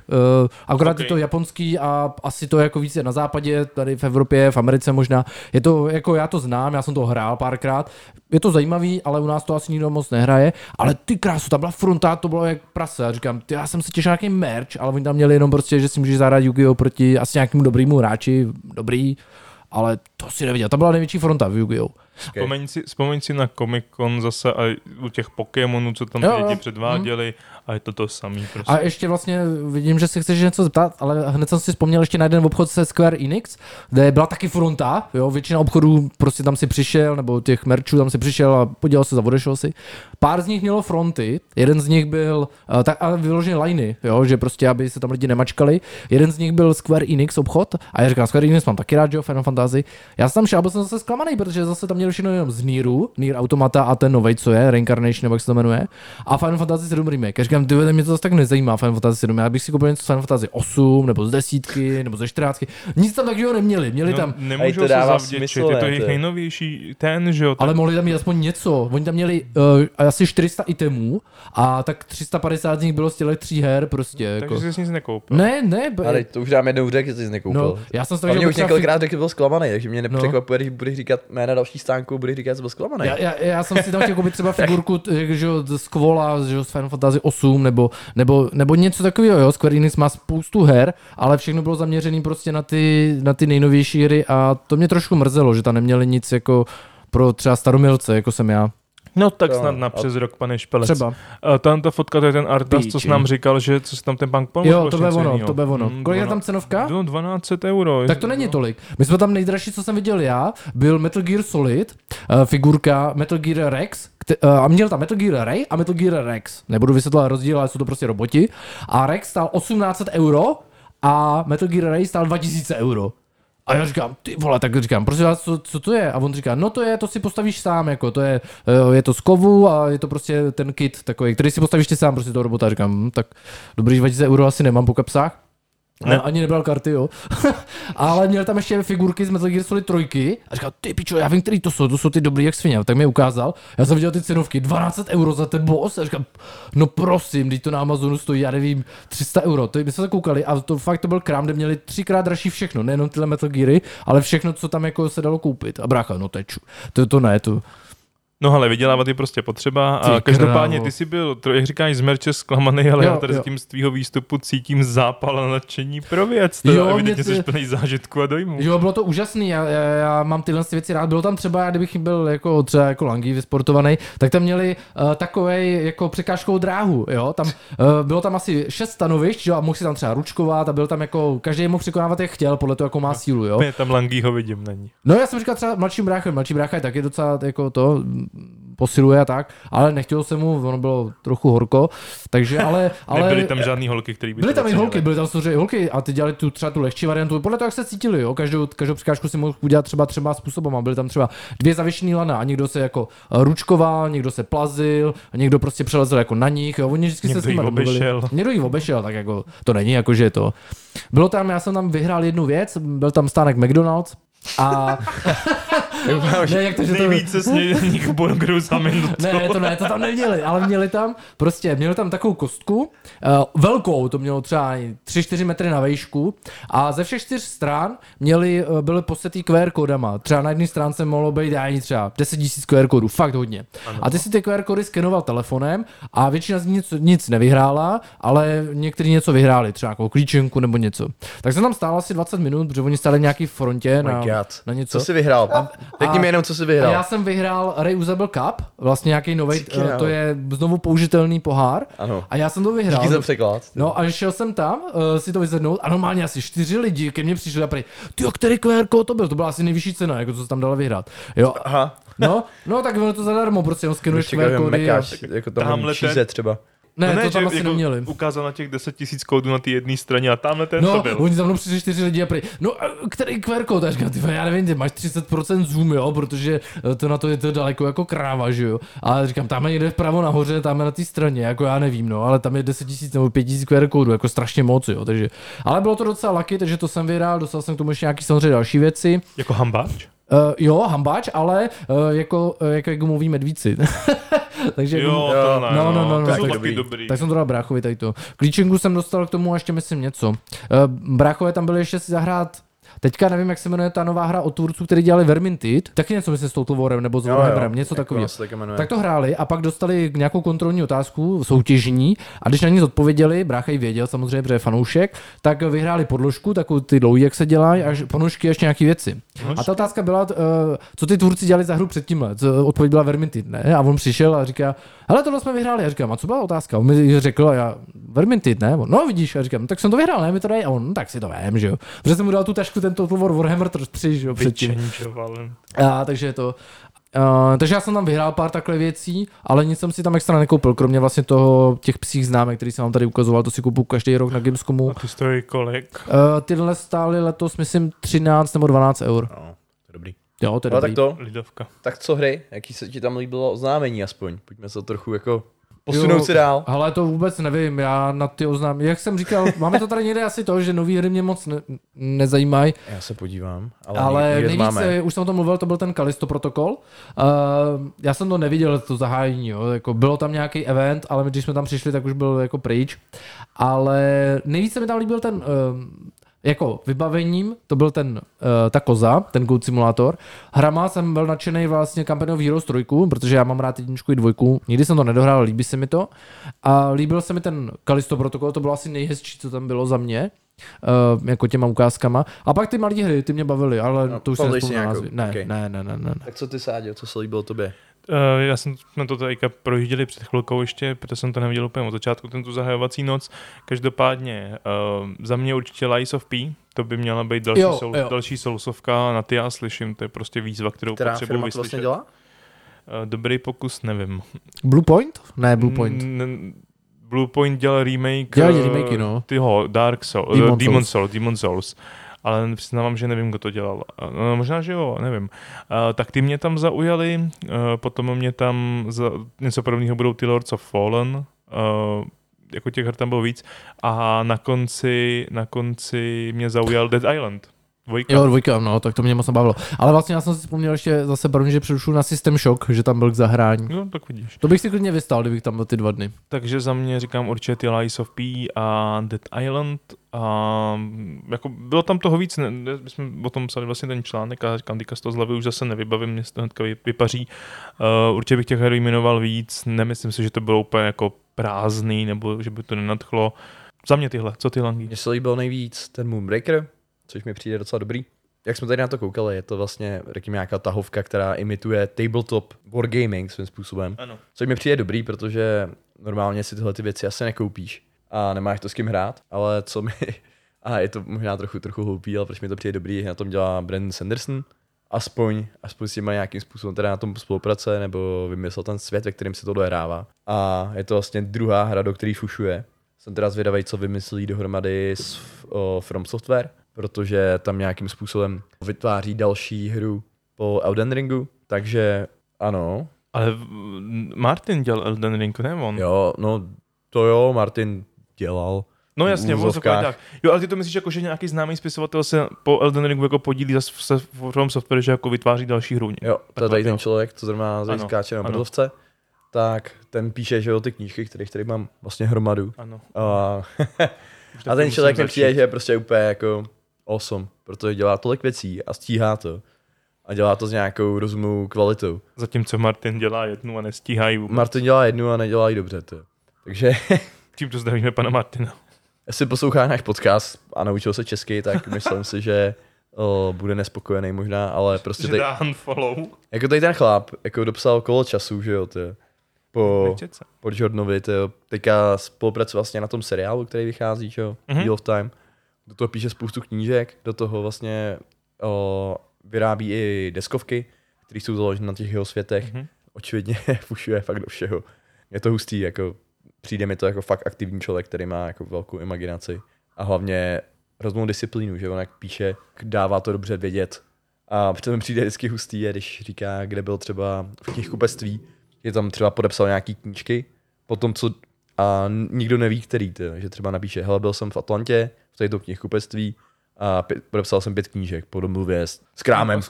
Akorát je to japonský a asi to je jako víc na západě, tady v Evropě, v Americe možná. Je to jako, já to znám, já jsem to hrál párkrát. Je to zajímavý, ale u nás to asi nikdo moc nehraje. Ale ty krásu, tam byla fronta, to bylo jak prase. Já říkám, já jsem se těšil nějaký merch, ale oni tam měli jenom prostě, že si můžeš zahrát Yu-Gi-Oh proti asi nějakému dobrýmu hráči, ale to si neviděl. Ta byla největší fronta v Yu-Gi-Oh. Okay. Vzpomeň si na Comic-Con zase a u těch Pokémonů, co tam lidi předváděli a je to to samý. Prostě. A ještě vlastně vidím, že si chceš něco zeptat, ale hned jsem si vzpomněl ještě na jeden obchod se Square Enix, kde byla taky fronta, jo, většina obchodů prostě tam si přišel, nebo těch merčů tam si přišel a podělal se, odešel si. Pár z nich mělo fronty, jeden z nich byl tak a vyložené liney, jo, že prostě aby se tam lidi nemačkali. Jeden z nich byl Square Enix obchod a já říkám, Square Enix mám taky rád, jo, Final Fantasy. Já jsem tam šel, byl jsem zase zklamaný, protože zase tam měli všechno jenom z Nieru, Nier Automata a ten novej, co je, Reincarnation, nebo jak se to jmenuje, a Final Fantasy 7 remake. Já říkám, ty mě to zase tak nezajímá, Final Fantasy 7, já bych si koupil něco z Final Fantasy 8, nebo z 10, nebo ze 14. Nic tam takového neměli, měli tam... No, nemůžou to se zavděčit, je to jejich nejnovější ten, že jo. Ten... Ale mohli tam mít aspoň něco, oni tam měli asi 400 itemů a tak 350 z nich bylo z těchto tří her prostě. Takže jsi nic nekoupil. Ne. Ale to už dám jednou řek, že jsi nekoupil. No, já jsem mě už několikrát řekl, že byl zklamaný, takže mě nepřekvapuje, když budeš říkat jména další stánku, budeš říkat, že byl zklamaný. Já jsem si tam chtěl koupit třeba figurku z Kvola, z Final Fantasy 8 nebo něco takového, jo. Square Enix má spoustu her, ale všechno bylo zaměřené prostě na ty nejnovější hry a to mě trošku mrzelo, že tam neměli nic jako pro třeba staromilce, jako jsem já. No tak to, snad na přes rok, pane Špelec. Třeba. Tam ta fotka, to je ten Arthase, co jsi nám říkal, že co se tam ten punk pomohl. Jo, to bylo ono. Kolik je tam cenovka? 1200 €. Tak to není tolik. My jsme tam nejdražší, co jsem viděl já, byl Metal Gear Solid, figurka Metal Gear Rex, a měl tam Metal Gear Ray a Metal Gear Rex. Nebudu vysvětlovat rozdíl, ale jsou to prostě roboti. A Rex stál 1800 € a Metal Gear Ray stál 2000 €. A já říkám, ty vole, tak říkám, prosím vás, co to je? A on říká, no to si postavíš sám, jako to je to z kovu a je to prostě ten kit takový, který si postavíš ty sám, prostě toho robota. A říkám, tak dobrý, 2000 € asi nemám po kapsách. Ne. Ani nebral karty, jo. Ale měl tam ještě figurky z Metal Gear Solid 3 a říkal, ty pičo, já vím, který to jsou ty dobrý jak svině. Tak mi je ukázal, já jsem viděl ty cenovky, 1200 € za ten boss a říkám, no prosím, teď to na Amazonu stojí, já nevím, 300 €. My jsme se koukali a to fakt to byl krám, kde měli 3x dražší všechno, nejenom tyhle Metal Geary, ale všechno, co tam jako se dalo koupit. A brácha, no teču, to ne. No ale vydělávat je prostě potřeba a každopádně ty jsi byl, jak říkáš, z merče zklamaný, ale já tady s tím z tvýho výstupu cítím zápal a nadšení pro věc. Evidentně jsi plný zážitku a dojmu. Jo, bylo to úžasný, já mám tyhle věci rád. Bylo tam třeba, kdybych byl jako třeba jako Langý vysportovaný, tak tam měli takovej jako překážkovou dráhu, jo. Tam, bylo tam asi 6 stanovišť, jo, a mohl si tam třeba ručkovat a byl tam jako, každý mohl překonávat jak chtěl, podle toho, jakou má sílu, jo. Já tam Langýho vidím na ní. No já jsem říkal třeba mladší brácha je taky docela jako to posiluje a tak, ale nechtělo se mu, ono bylo trochu horko, takže ale nebyly tam žádný holky, který by byly tam samozřejmě holky a ty dělali tu třeba tu lehčí variantu, podle toho, jak se cítili, jo, každou překážku si mohl udělat třeba způsobem, a byly tam třeba dvě zavěšený lana a někdo se jako ručkoval, někdo se plazil, a někdo prostě přelezl jako na nich, jo, oni vždycky se s nimi domluvili. Někdo jí obešel, tak jako to není jako že to. Bylo tam, já jsem tam vyhrál jednu věc, byl tam stánek McDonald's a ne, jak to, že nejvíce to... s nich burgerů za minutu. Ne, to tam neměli, ale měli tam takovou kostku, velkou, to mělo třeba 3-4 metry na vejšku a ze všech 4 stran byly posetý QR kódama. Třeba na jedné stránce mohlo být ani třeba 10 000 QR kódů, fakt hodně. Ano. A ty si ty QR kódy skenoval telefonem a většina z nich nic nevyhrála, ale někteří něco vyhráli, třeba jako klíčenku nebo něco. Tak jsem tam stál asi 20 minut, protože oni stáli v nějaký frontě na něco. Co si vyhrál? Řekni mi jenom, co jsi vyhrál. Já jsem vyhrál Reusable Cup, vlastně nějaký nový, to je znovu použitelný pohár. Ano. A já jsem to vyhrál. Díky za překlad. No a šel jsem tam si to vyzvednout a normálně asi 4 lidi ke mně přišli a prý, tyjo, který QR kód to byl? To byla asi nejvyšší cena, jako co se tam dala vyhrát. Jo. Aha. No tak bylo to zadarmo, prostě jenom skenuješ QR kódy. Jako tamhle číze třeba. Ne, to tam asi jako neměli. Ukázal na těch 10 000 kódů na té jedné straně a tamhle ten to byl. No, oni za mnou přišli 4 lidi a prý, no který QR kód? A říkám, já nevím, ty máš 30% zoom, jo, protože to na to je to daleko jako kráva, že jo. A říkám, tam někde vpravo nahoře, tam na té straně, jako já nevím, no, ale tam je 10 000 nebo 5 000 QR kódů, jako strašně moc, jo, takže. Ale bylo to docela lucky, takže to jsem vyhrál, dostal jsem k tomu ještě nějaký samozřejmě další věci. Jako hambáč? Jo, hambáč, ale jako mluví medvíci. Takže jo, to tak, jsou taky dobrý. Tak jsem to dal bráchovi tady to. Klíčenku jsem dostal k tomu a ještě myslím něco. Bráchové tam byli ještě si zahrát Teďka nevím, jak se jmenuje ta nová hra od tvůrců, který dělali Vermintide, taky něco myslím s Total Warem nebo s Warhammerem, něco takového. Tak to hráli a pak dostali nějakou kontrolní otázku soutěžní a když na ní odpověděli, brácha ji věděl samozřejmě, protože je fanoušek, tak vyhráli podložku, takovou ty dlouhý, jak se dělají, až ponožky, ještě nějaký věci. A ta otázka byla, co ty tvůrci dělali za hru předtím, odpověď byla Vermintide, ne? A on přišel a říká: "Hele, tohle jsme vyhráli." A říkám: "A co byla otázka?" On mi řekl: "Já Vermintide, ne?" No vidíš, a říkám: "No, tak jsem to vyhrál, ne? Mi to dají." A on: "No, tak si to vím, že jo." Protože jsem mu dal tu tašku ten Total War Warhammer 3, že jo, předtím. A takže to takže já jsem tam vyhrál pár takhle věcí, ale nic jsem si tam extra nekoupil, kromě vlastně toho těch psích známek, který jsem vám tady ukazoval, to si koupu každý rok na Gamescomu. A ty stojí kolik? Tyhle stály letos, myslím, 13 nebo 12 eur. No, to je dobrý. Jo, to je dobrý. Tak to, lidovka. Tak co hry, jaký se ti tam líbilo oznámení aspoň? Pojďme se trochu jako posunout se dál. Ale to vůbec nevím, já na ty oznámení, jak jsem říkal, máme to tady někde asi to, že nový hry mě moc nezajímají. Já se podívám, ale nejvíce, už jsem o tom mluvil, to byl ten Callisto Protokol. Já jsem to neviděl, to zahájení, jo. Jako, bylo tam nějaký event, ale když jsme tam přišli, tak už byl jako pryč. Ale nejvíce mi tam líbil ten... Jako vybavením, to byl ten ta koza, ten Goat Simulator. Hrama jsem byl nadšenej vlastně Company of Heroes 3, protože já mám rád jedničku i dvojku. Nikdy jsem to nedohrál, líbí se mi to. A líbil se mi ten Callisto Protocol, to bylo asi nejhezčí, co tam bylo za mě. Jako těma ukázkama. A pak ty malé hry, ty mě bavily, ale no, to už se názvy. Ne, okay. Ne. Tak co ty, Sáďo, co se líbilo tobě? Já jsem to tady projížděli před chvilkou ještě, protože jsem to neviděl úplně od začátku, ten tu zahajovací noc. Každopádně za mě určitě Lies of P, to by měla být další soulsovka, na ty já slyším, to je prostě výzva, kterou potřebuji vyslyšet. Vlastně dělá? Dobrý pokus, nevím. Bluepoint? Ne, Bluepoint. Bluepoint dělal remake. Dělali remakey, no. Tyho, Dark Souls, Demon Souls. Ale přiznávám, že nevím, kdo to dělal. No, možná, že jo, nevím. Tak ty mě tam zaujali, potom mě tam něco podobného budou ty Lords of Fallen, jako těch her tam bylo víc, a na konci mě zaujal Dead Island. Dvojka. Jo, dvojka, no, tak to mě moc nebavilo. Ale vlastně já jsem si vzpomněl ještě zase první, že přerušil na System Shock, že tam byl k zahrání. No, tak vidíš. To bych si klidně vystal, kdybych tam byl ty 2 dny. Takže za mě říkám určitě ty Lies of P a Dead Island. A jako bylo tam toho víc, my jsme o tom psali vlastně ten článek a říkám, týka z toho zlavy už zase nevybavím, mě to hnedka vypaří. Určitě bych těch herů jmenoval víc, nemyslím si, že to bylo úplně jako prázdný, nebo že by to nenadchlo. Za mě tyhle, co ty langy? Mně se líbil nejvíc ten Moonbreaker, což mi přijde docela dobrý. Jak jsme tady na to koukali, je to vlastně nějaká tahovka, která imituje tabletop wargaming svým způsobem. Ano. Což mi přijde dobrý, protože normálně si tyhle ty věci asi nekoupíš a nemáš to s kým hrát, ale co mi... A je to možná trochu hloupý, ale proč mi to přijde dobrý, na tom dělá Brandon Sanderson. Aspoň s těma nějakým způsobem teda na tom spolupracuje nebo vymyslel ten svět, ve kterém se to dohrává. A je to vlastně druhá hra, do který fušuje. Jsem teda zvědavý, co vymyslí dohromady s From Software, protože tam nějakým způsobem vytváří další hru po Elden Ringu, takže ano. Ale Martin dělal Elden Ring, ne on? Jo, no to jo, Martin dělal. No jasně, on tak. Jo, ale ty to myslíš jako, že nějaký známý spisovatel se po Elden Ringu jako podílí zase From Software, že jako vytváří další hru. Jo, tady ten člověk, co zrovna skáče na brdlovce, tak ten píše, že jo, ty knížky, kterých tady mám vlastně hromadu. Ano. A ten člověk mi přijde, že je prostě úplně jako awesome, protože dělá tolik věcí a stíhá to. A dělá to s nějakou rozumnou kvalitou. Zatímco Martin dělá jednu a nestíhá ji vůbec. Martin dělá jednu a nedělá ji dobře. To. Takže... Tímto zdravíme pana Martina. Jestli poslouchá náš podcast a naučil se česky, tak myslím si, že bude nespokojený možná, ale prostě... Že dá unfollow. Jako tady ten chlap, jako dopsal Kolo času, že jo, tyjo. Po Jordanovi, tyjo. Teďka spolupracoval vlastně na tom seriálu, který vychází, že jo, Wheel of Time. Do toho píše spoustu knížek, do toho vlastně vyrábí i deskovky, které jsou založeny na těch jeho světech. Mm-hmm. Očividně fušuje fakt do všeho. Je to hustý, jako přijde mi to jako fakt aktivní člověk, který má jako velkou imaginaci a hlavně rozumnou disciplínu, že on jak píše, dává to dobře vědět. A přitom přijde vždycky hustý, je, když říká, kde byl třeba v knihkupectví, že tam třeba podepsal nějaký knížky, potom co a nikdo neví, který, že třeba napíše, hele, byl jsem v Atlantě, v této knihkupectví a podepsal jsem 5 knížek po domluvě s Krámem,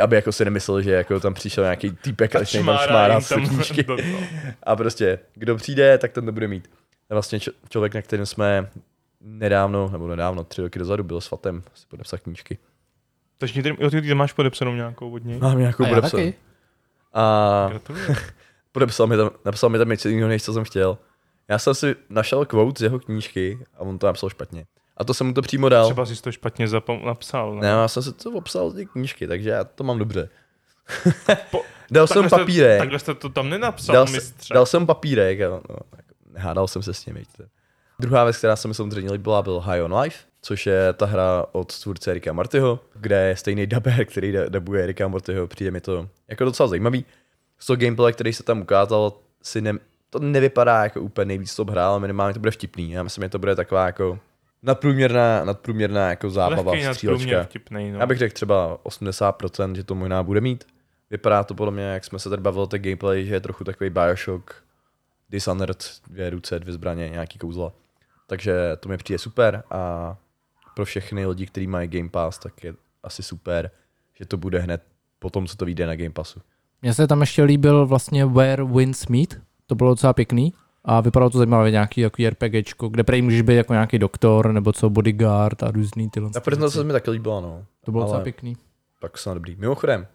aby jako si nemyslel, že jako tam přišel nějaký týpek a ještě tam šmárá se knížky. A prostě, kdo přijde, tak ten to bude mít. Vlastně člověk, na kterém jsme Nedávno, 3 roky dozadu byl s Fatem, si podepsal knížky. Takže ty máš podepsanou nějakou od něj? Mám nějakou podepsanou. Taky. A napsal mi tam něco jiného, než co jsem chtěl. Já jsem si našel quote z jeho knížky a on to napsal špatně. A to jsem mu to přímo dal. Třeba jsi to špatně napsal. Ne, já jsem si to obsal ty knížky, takže já to mám dobře. Dal jsem papírek. Takhle jste to tam nenapsal, mistře. Dal jsem papírek a hádal jsem se s ním. Druhá věc, která se mi samozřejmě líbila, byl High on Life, což je ta hra od tvůrce Ricka Mortyho, kde je stejný dubber, který dubuje Ricka Mortyho. Přijde mi to jako docela zajímavý. Z toho gameplay, který se tam ukázal, to nevypadá jako úplně nejvíc top hra, ale minimálně to bude vtipný. Já myslím, že to bude taková jako nadprůměrná jako zábava, střílečka. Já bych řekl třeba 80%, že to možná bude mít. Vypadá to podle mě, jak jsme se tady bavili o gameplay, že je trochu takový Bioshock, Dishonored, 2 ruce, 2 zbraně, nějaký kouzla. Takže to mi přijde super a pro všechny lidi, kteří mají Game Pass, tak je asi super, že to bude hned po tom, co to vyjde na Game Passu. Mně se tam ještě líbil vlastně Where Winds Meet, to bylo docela pěkný a vypadalo to zajímavě, nějaký jako RPGčko, kde prej můžeš být jako nějaký doktor nebo co, bodyguard a různý tyhle. Na prezentaci se mi taky líbilo, no. To bylo docela pěkný. Tak snad dobrý. Mimochodem,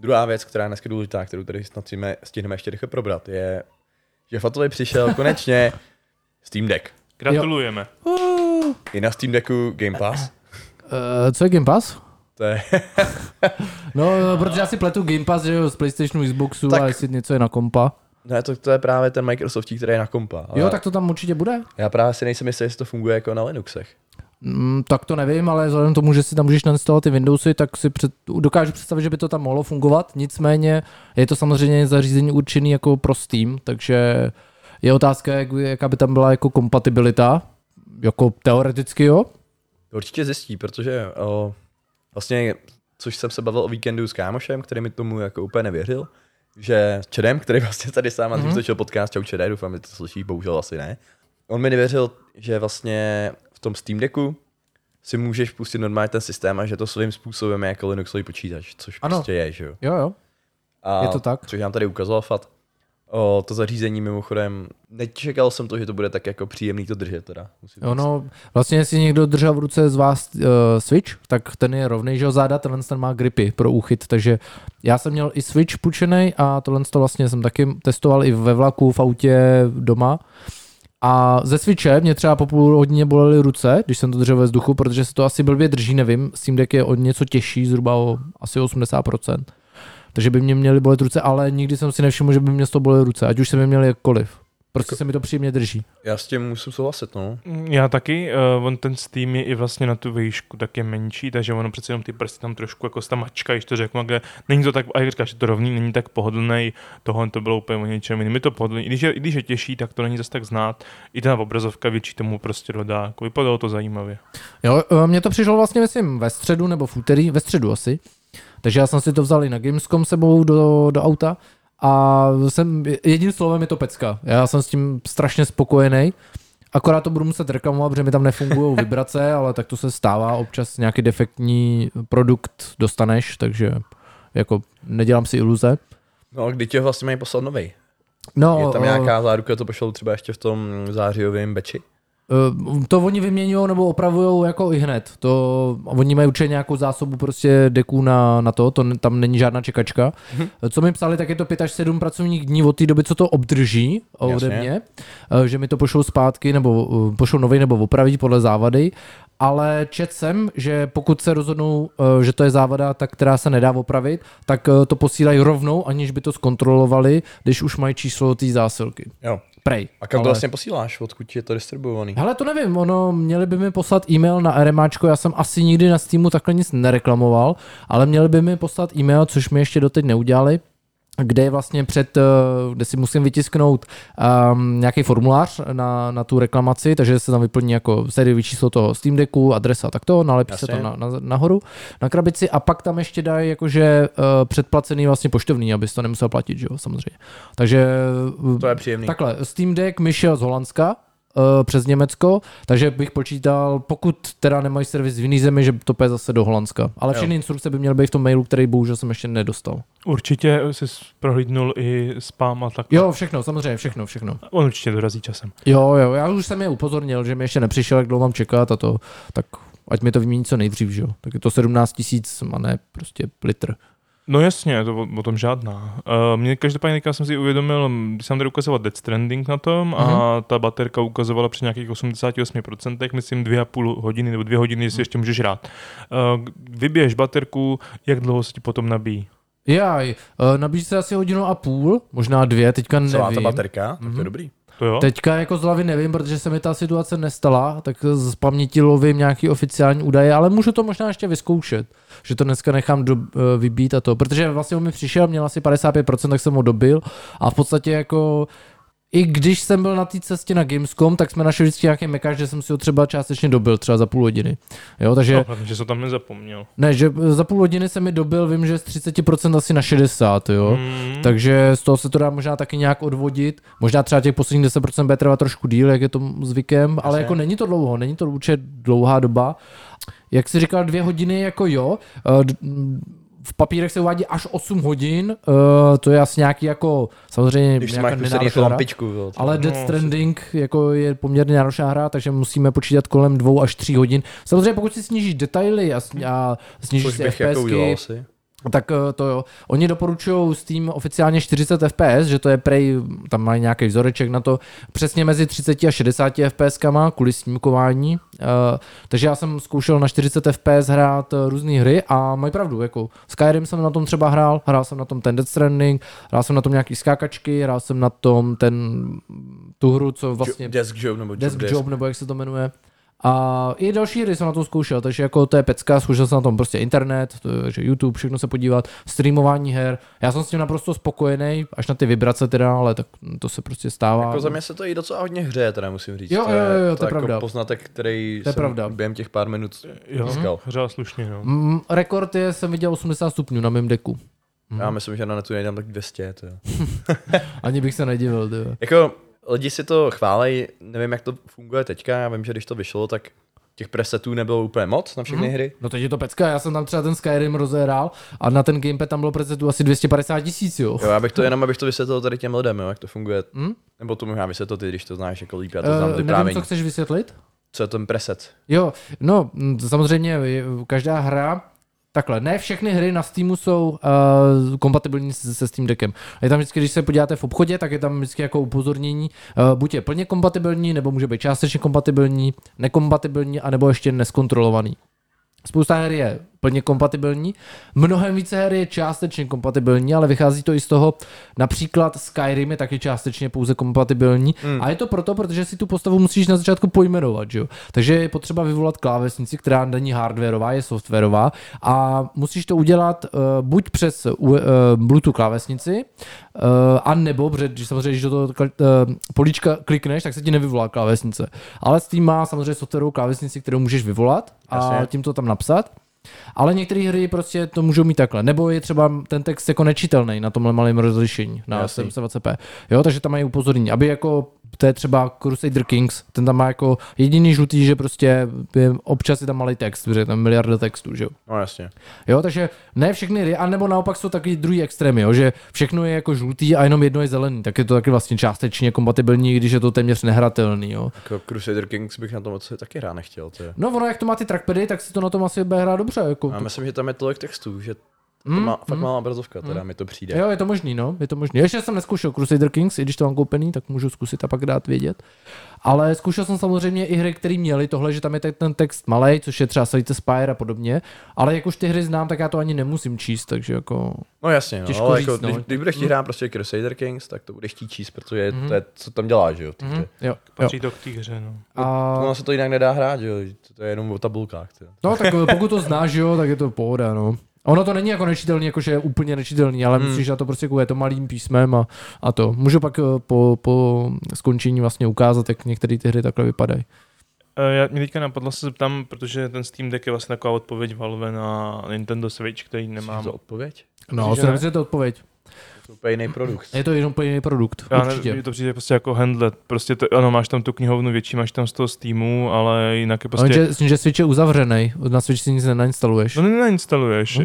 druhá věc, která je dneska důležitá, kterou tady snad stihneme ještě rychle probrat, je, že Fatovi přišel konečně Steam Deck. Gratulujeme. Jo. Je na Steam Decku Game Pass? Co je Game Pass? To je... no, protože já si pletu Game Pass, že jo, z PlayStationu, Xboxu tak... a jestli něco je na kompa. Ne, to je právě ten Microsoft, který je na kompa. Ale... Jo, tak to tam určitě bude. Já právě si nejsem jistý, jestli to funguje jako na Linuxech. Tak to nevím, ale vzhledem tomu, že si tam můžeš nainstalovat ty Windowsy, tak si dokážu představit, že by to tam mohlo fungovat. Nicméně je to samozřejmě zařízení určené jako pro Steam, takže... Je otázka, jaká by tam byla jako kompatibilita, jako teoreticky, jo? Určitě zjistí, protože vlastně, což jsem se bavil o víkendu s kámošem, který mi tomu jako úplně nevěřil, že Čedem, který vlastně tady sám natočil podcast Čau Čedem, doufám, že to slyší, bohužel asi ne. On mi nevěřil, že vlastně v tom Steam Decku si můžeš pustit normálně ten systém a že to svým způsobem je jako Linuxový počítač, což ano. Prostě je, že jo? Jo. A je to tak. Což nám tady ukazoval Fat. To zařízení mimochodem, nečekal jsem to, že to bude tak jako příjemný to držet teda. Ono, vlastně jestli někdo držel v ruce z vás Switch, tak ten je rovnej, že ho záda, ten má gripy pro úchyt, takže já jsem měl i Switch půjčenej a tohle to vlastně jsem taky testoval i ve vlaku, v autě, doma. A ze Switche mě třeba po půl hodině bolely ruce, když jsem to držel ve vzduchu, protože se to asi blbě drží, nevím, Steam Deck je o něco těžší, zhruba o asi 80%. Takže by mě měly bolet ruce, ale nikdy jsem si nevšiml, že by mě z toho bolely ruce, ať už se mi měly jakkoliv. Prostě se mi to příjemně drží. Já s tím musím souhlasit, no. Já taky, on ten Steam je i vlastně na tu výšku tak je menší, takže ono přece jenom ty prsty tam trošku jako stamačka, ještě to řeknu, kde není to tak, a jak říkáš, je to rovný, není tak pohodlný, tohle to bylo úplně o něčem jiným. Je to pohodlný, i když je těžší, tak to není zase tak znát, i ta obrazovka větší tomu prostě dodá, jako vypadalo to zajímavě. Jo, mně to přišlo vlastně, myslím, ve středu nebo v úterý, ve středu asi. Takže já jsem si to vzal i na Gamescom sebou do auta a jedním slovem je to pecka. Já jsem s tím strašně spokojený. Akorát to budu muset reklamovat, protože mi tam nefungují vibrace, ale tak to se stává. Občas nějaký defektní produkt dostaneš, takže jako nedělám si iluze. No a kdy tě vlastně mají poslat novej? No, je tam nějaká záruka, to pošlo třeba ještě v tom zářijovém beči? To oni vyměňují nebo opravujou jako i hned. To, oni mají určitě nějakou zásobu prostě deků na to tam není žádná čekačka. Co mi psali, tak je to 5 až 7 pracovních dní od té doby, co to obdrží ode mě, že mi to pošlou zpátky nebo pošlou novej nebo opraví podle závady, ale četl jsem, že pokud se rozhodnou, že to je závada, tak která se nedá opravit, tak to posílají rovnou, aniž by to zkontrolovali, když už mají číslo té zásilky. Jo. Prej, a kam to vlastně posíláš? Odkud je to distribuovaný? Hele, to nevím, měli by mi poslat e-mail na RMAčko, já jsem asi nikdy na Steamu takhle nic nereklamoval, ale měli by mi poslat e-mail, což mi ještě doteď neudělali, kde je vlastně kde si musím vytisknout nějaký formulář na tu reklamaci, takže se tam vyplní jako sériový číslo toho Steam Decku, adresa takto, nalepí se to nahoru na krabici a pak tam ještě dají jakože předplacený vlastně poštovný, abys to nemusel platit, že jo, samozřejmě. Takže to je příjemný. Takhle, Steam Deck mi šel z Holandska, přes Německo, takže bych počítal, pokud teda nemají servis v jiný zemi, že to půjde zase do Holandska. Ale všechny instrukce by měly být v tom mailu, který bohužel jsem ještě nedostal. Určitě jsi prohlídnul i spam a tak. Jo, všechno, samozřejmě, všechno. On určitě dorazí časem. Jo, já už jsem je upozornil, že mi ještě nepřišel, jak dlouho mám čekat a to, tak ať mi to vymění co nejdřív, že jo. Tak je to 17 000, a ne prostě litr. No jasně, to o tom žádná. Mě každopádně jsem si uvědomil, když jsem tady ukazoval Death Stranding na tom a ta baterka ukazovala při nějakých 88%, myslím 2,5 hodiny nebo 2 hodiny, jestli ještě můžeš hrát. Vybiješ baterku, jak dlouho se ti potom nabíjí? Nabíjí se asi 1,5 hodiny, možná 2, teďka nevím. Celá ta baterka? To je dobrý. Teďka jako z hlavy nevím, protože se mi ta situace nestala, tak z paměti lovím nějaký oficiální údaje, ale můžu to možná ještě vyzkoušet, že to dneska nechám vybít a to, protože vlastně on mi přišel, měl asi 55%, tak jsem ho dobil a v podstatě jako i když jsem byl na té cestě na Gamescom, tak jsme našli vždycky nějaký mekáč, že jsem si ho třeba částečně dobil, třeba za půl hodiny. Jo, takže... No, že se tam nezapomněl. Ne, že za půl hodiny se mi dobil, vím, že z 30% asi na 60%, jo. Takže z toho se to dá možná taky nějak odvodit. Možná třeba těch posledních 10% bude trvat trošku díl, jak je to zvykem, ale jako není to dlouho, není to určitě dlouhá doba. Jak jsi říkal, 2 hodiny, jako jo. V papírech se uvádí až 8 hodin, to je asi nějaký jako, samozřejmě nějaká nenáročná hra, ale Death Stranding jako je poměrně náročná hra, takže musíme počítat kolem 2 až 3 hodin. Samozřejmě pokud si snížíš detaily a snížíš si FPSky, tak to jo. Oni doporučují s tím oficiálně 40 FPS, že to je prej, tam mají nějaký vzoreček na to, přesně mezi 30 a 60 FPSkama kvůli snímkování. Takže já jsem zkoušel na 40 FPS hrát různé hry a mají pravdu, jako Skyrim jsem na tom třeba hrál jsem na tom ten Death Stranding, hrál jsem na tom nějaký skákačky, hrál jsem na tom tu hru, co vlastně... Desk Job, nebo jak se to jmenuje. A i další hry jsem na to zkoušel, takže jako to je pecka, zkoušel jsem na tom prostě internet, takže YouTube, všechno se podívat, streamování her. Já jsem s tím naprosto spokojený, až na ty vibrace teda, ale tak to se prostě stává. Jako za mě se to i docela hodně hřeje, teda musím říct. Jo, to je pravda. Jako poznatek, který jsem během těch pár minut získal. Hřál slušně, no. Rekord jsem viděl 80 stupňů na mém deku. Já myslím, že na netu nejdám tak 200, to jo. Ani bych se nedivil, jo. Jako lidi si to chválej, nevím, jak to funguje teďka, já vím, že když to vyšlo, tak těch presetů nebylo úplně moc na všechny hry. No teď je to pecka, já jsem tam třeba ten Skyrim rozehrál a na ten gamepad tam bylo presetů asi 250 000, jo. Jo, já bych to jenom, abych to vysvětlil tady těm lidem, jo, jak to funguje. Nebo to možná vysvětlit, když to znáš jako líp, já to znám vyprávění. Nevím, co chceš vysvětlit? Co je ten preset? Jo, no samozřejmě každá hra. Takhle, ne všechny hry na Steamu jsou kompatibilní se Steam Deckem. Je tam vždycky, když se podíváte v obchodě, tak je tam vždycky jako upozornění, buď je plně kompatibilní, nebo může být částečně kompatibilní, nekompatibilní, anebo ještě neskontrolovaný. Spousta her je plně kompatibilní, mnohem více her je částečně kompatibilní, ale vychází to i z toho, například Skyrim je taky částečně pouze kompatibilní a je to proto, protože si tu postavu musíš na začátku pojmenovat, že jo? Takže je potřeba vyvolat klávesnici, která není hardwarová, je softwarová a musíš to udělat buď přes Bluetooth klávesnici a nebo, protože samozřejmě, když do toho políčka klikneš, tak se ti nevyvolá klávesnice, ale Steam má samozřejmě softwarovou klávesnici, kterou můžeš vyvolat a tím to tam napsat. Ale některé hry prostě to můžou mít takhle. Nebo je třeba ten text jako nečitelný na tomhle malém rozlišení na 720p. Jo, takže tam mají upozornění. Aby jako, to je třeba Crusader Kings, ten tam má jako jediný žlutý, že prostě občas je tam malý text, protože tam miliarda textů, že jo. No jasně. Jo, takže ne všechny hry, anebo naopak jsou taky druhý extrémy, jo, že všechno je jako žlutý a jenom jedno je zelený, tak je to taky vlastně částečně kompatibilní, když je to téměř nehratelný, jo. Jako Crusader Kings bych na tom moc taky hrát nechtěl, to je. No ono, jak to má ty trackpady, tak si to na tom asi bude hrát dobře. Jako já myslím, že tam je tolik textů, že to má fakt malá obrazovka, teda mi to přijde. Jo, je to možný, no, je to možný. Ještě jsem nezkoušel Crusader Kings, i když to mám koupený, tak můžu zkusit a pak dát vědět. Ale zkoušel jsem samozřejmě i hry, které měly tohle, že tam je ten text malej, což je třeba Slate Spire a podobně, ale jak už ty hry znám, tak já to ani nemusím číst, takže jako... No jasně, no, ale říct, jako, no. Když budeš hrát prostě Crusader Kings, tak to budeš chtít číst, protože to je, co tam děláš, že jo? Jo. Patří to k té hře, no. No se to jinak nedá hrát, jo, to je jenom o tabulkách. Tě. No tak pokud to znáš, jo, tak je to pohoda, no. Ono to není jako nečitelný, jakože je úplně nečitelný, ale musíš na to prostě kvůli to malým písmem a to. Můžu pak po skončení vlastně ukázat, jak některé ty hry takhle vypadají. Mě teďka napadlo, se zeptám, protože ten Steam Deck je vlastně taková odpověď Valve na Nintendo Switch, který nemám. Jsi to odpověď? No, jsem to odpověď. Pejný produkt. Je to jenom pejný produkt, určitě. Mně to přijde prostě jako handlet. Prostě to, ano, máš tam tu knihovnu větší, máš tam z toho Steamu, ale jinak je prostě... No, že Switch je uzavřenej, na Switch si nic nenainstaluješ. No nenainstaluješ.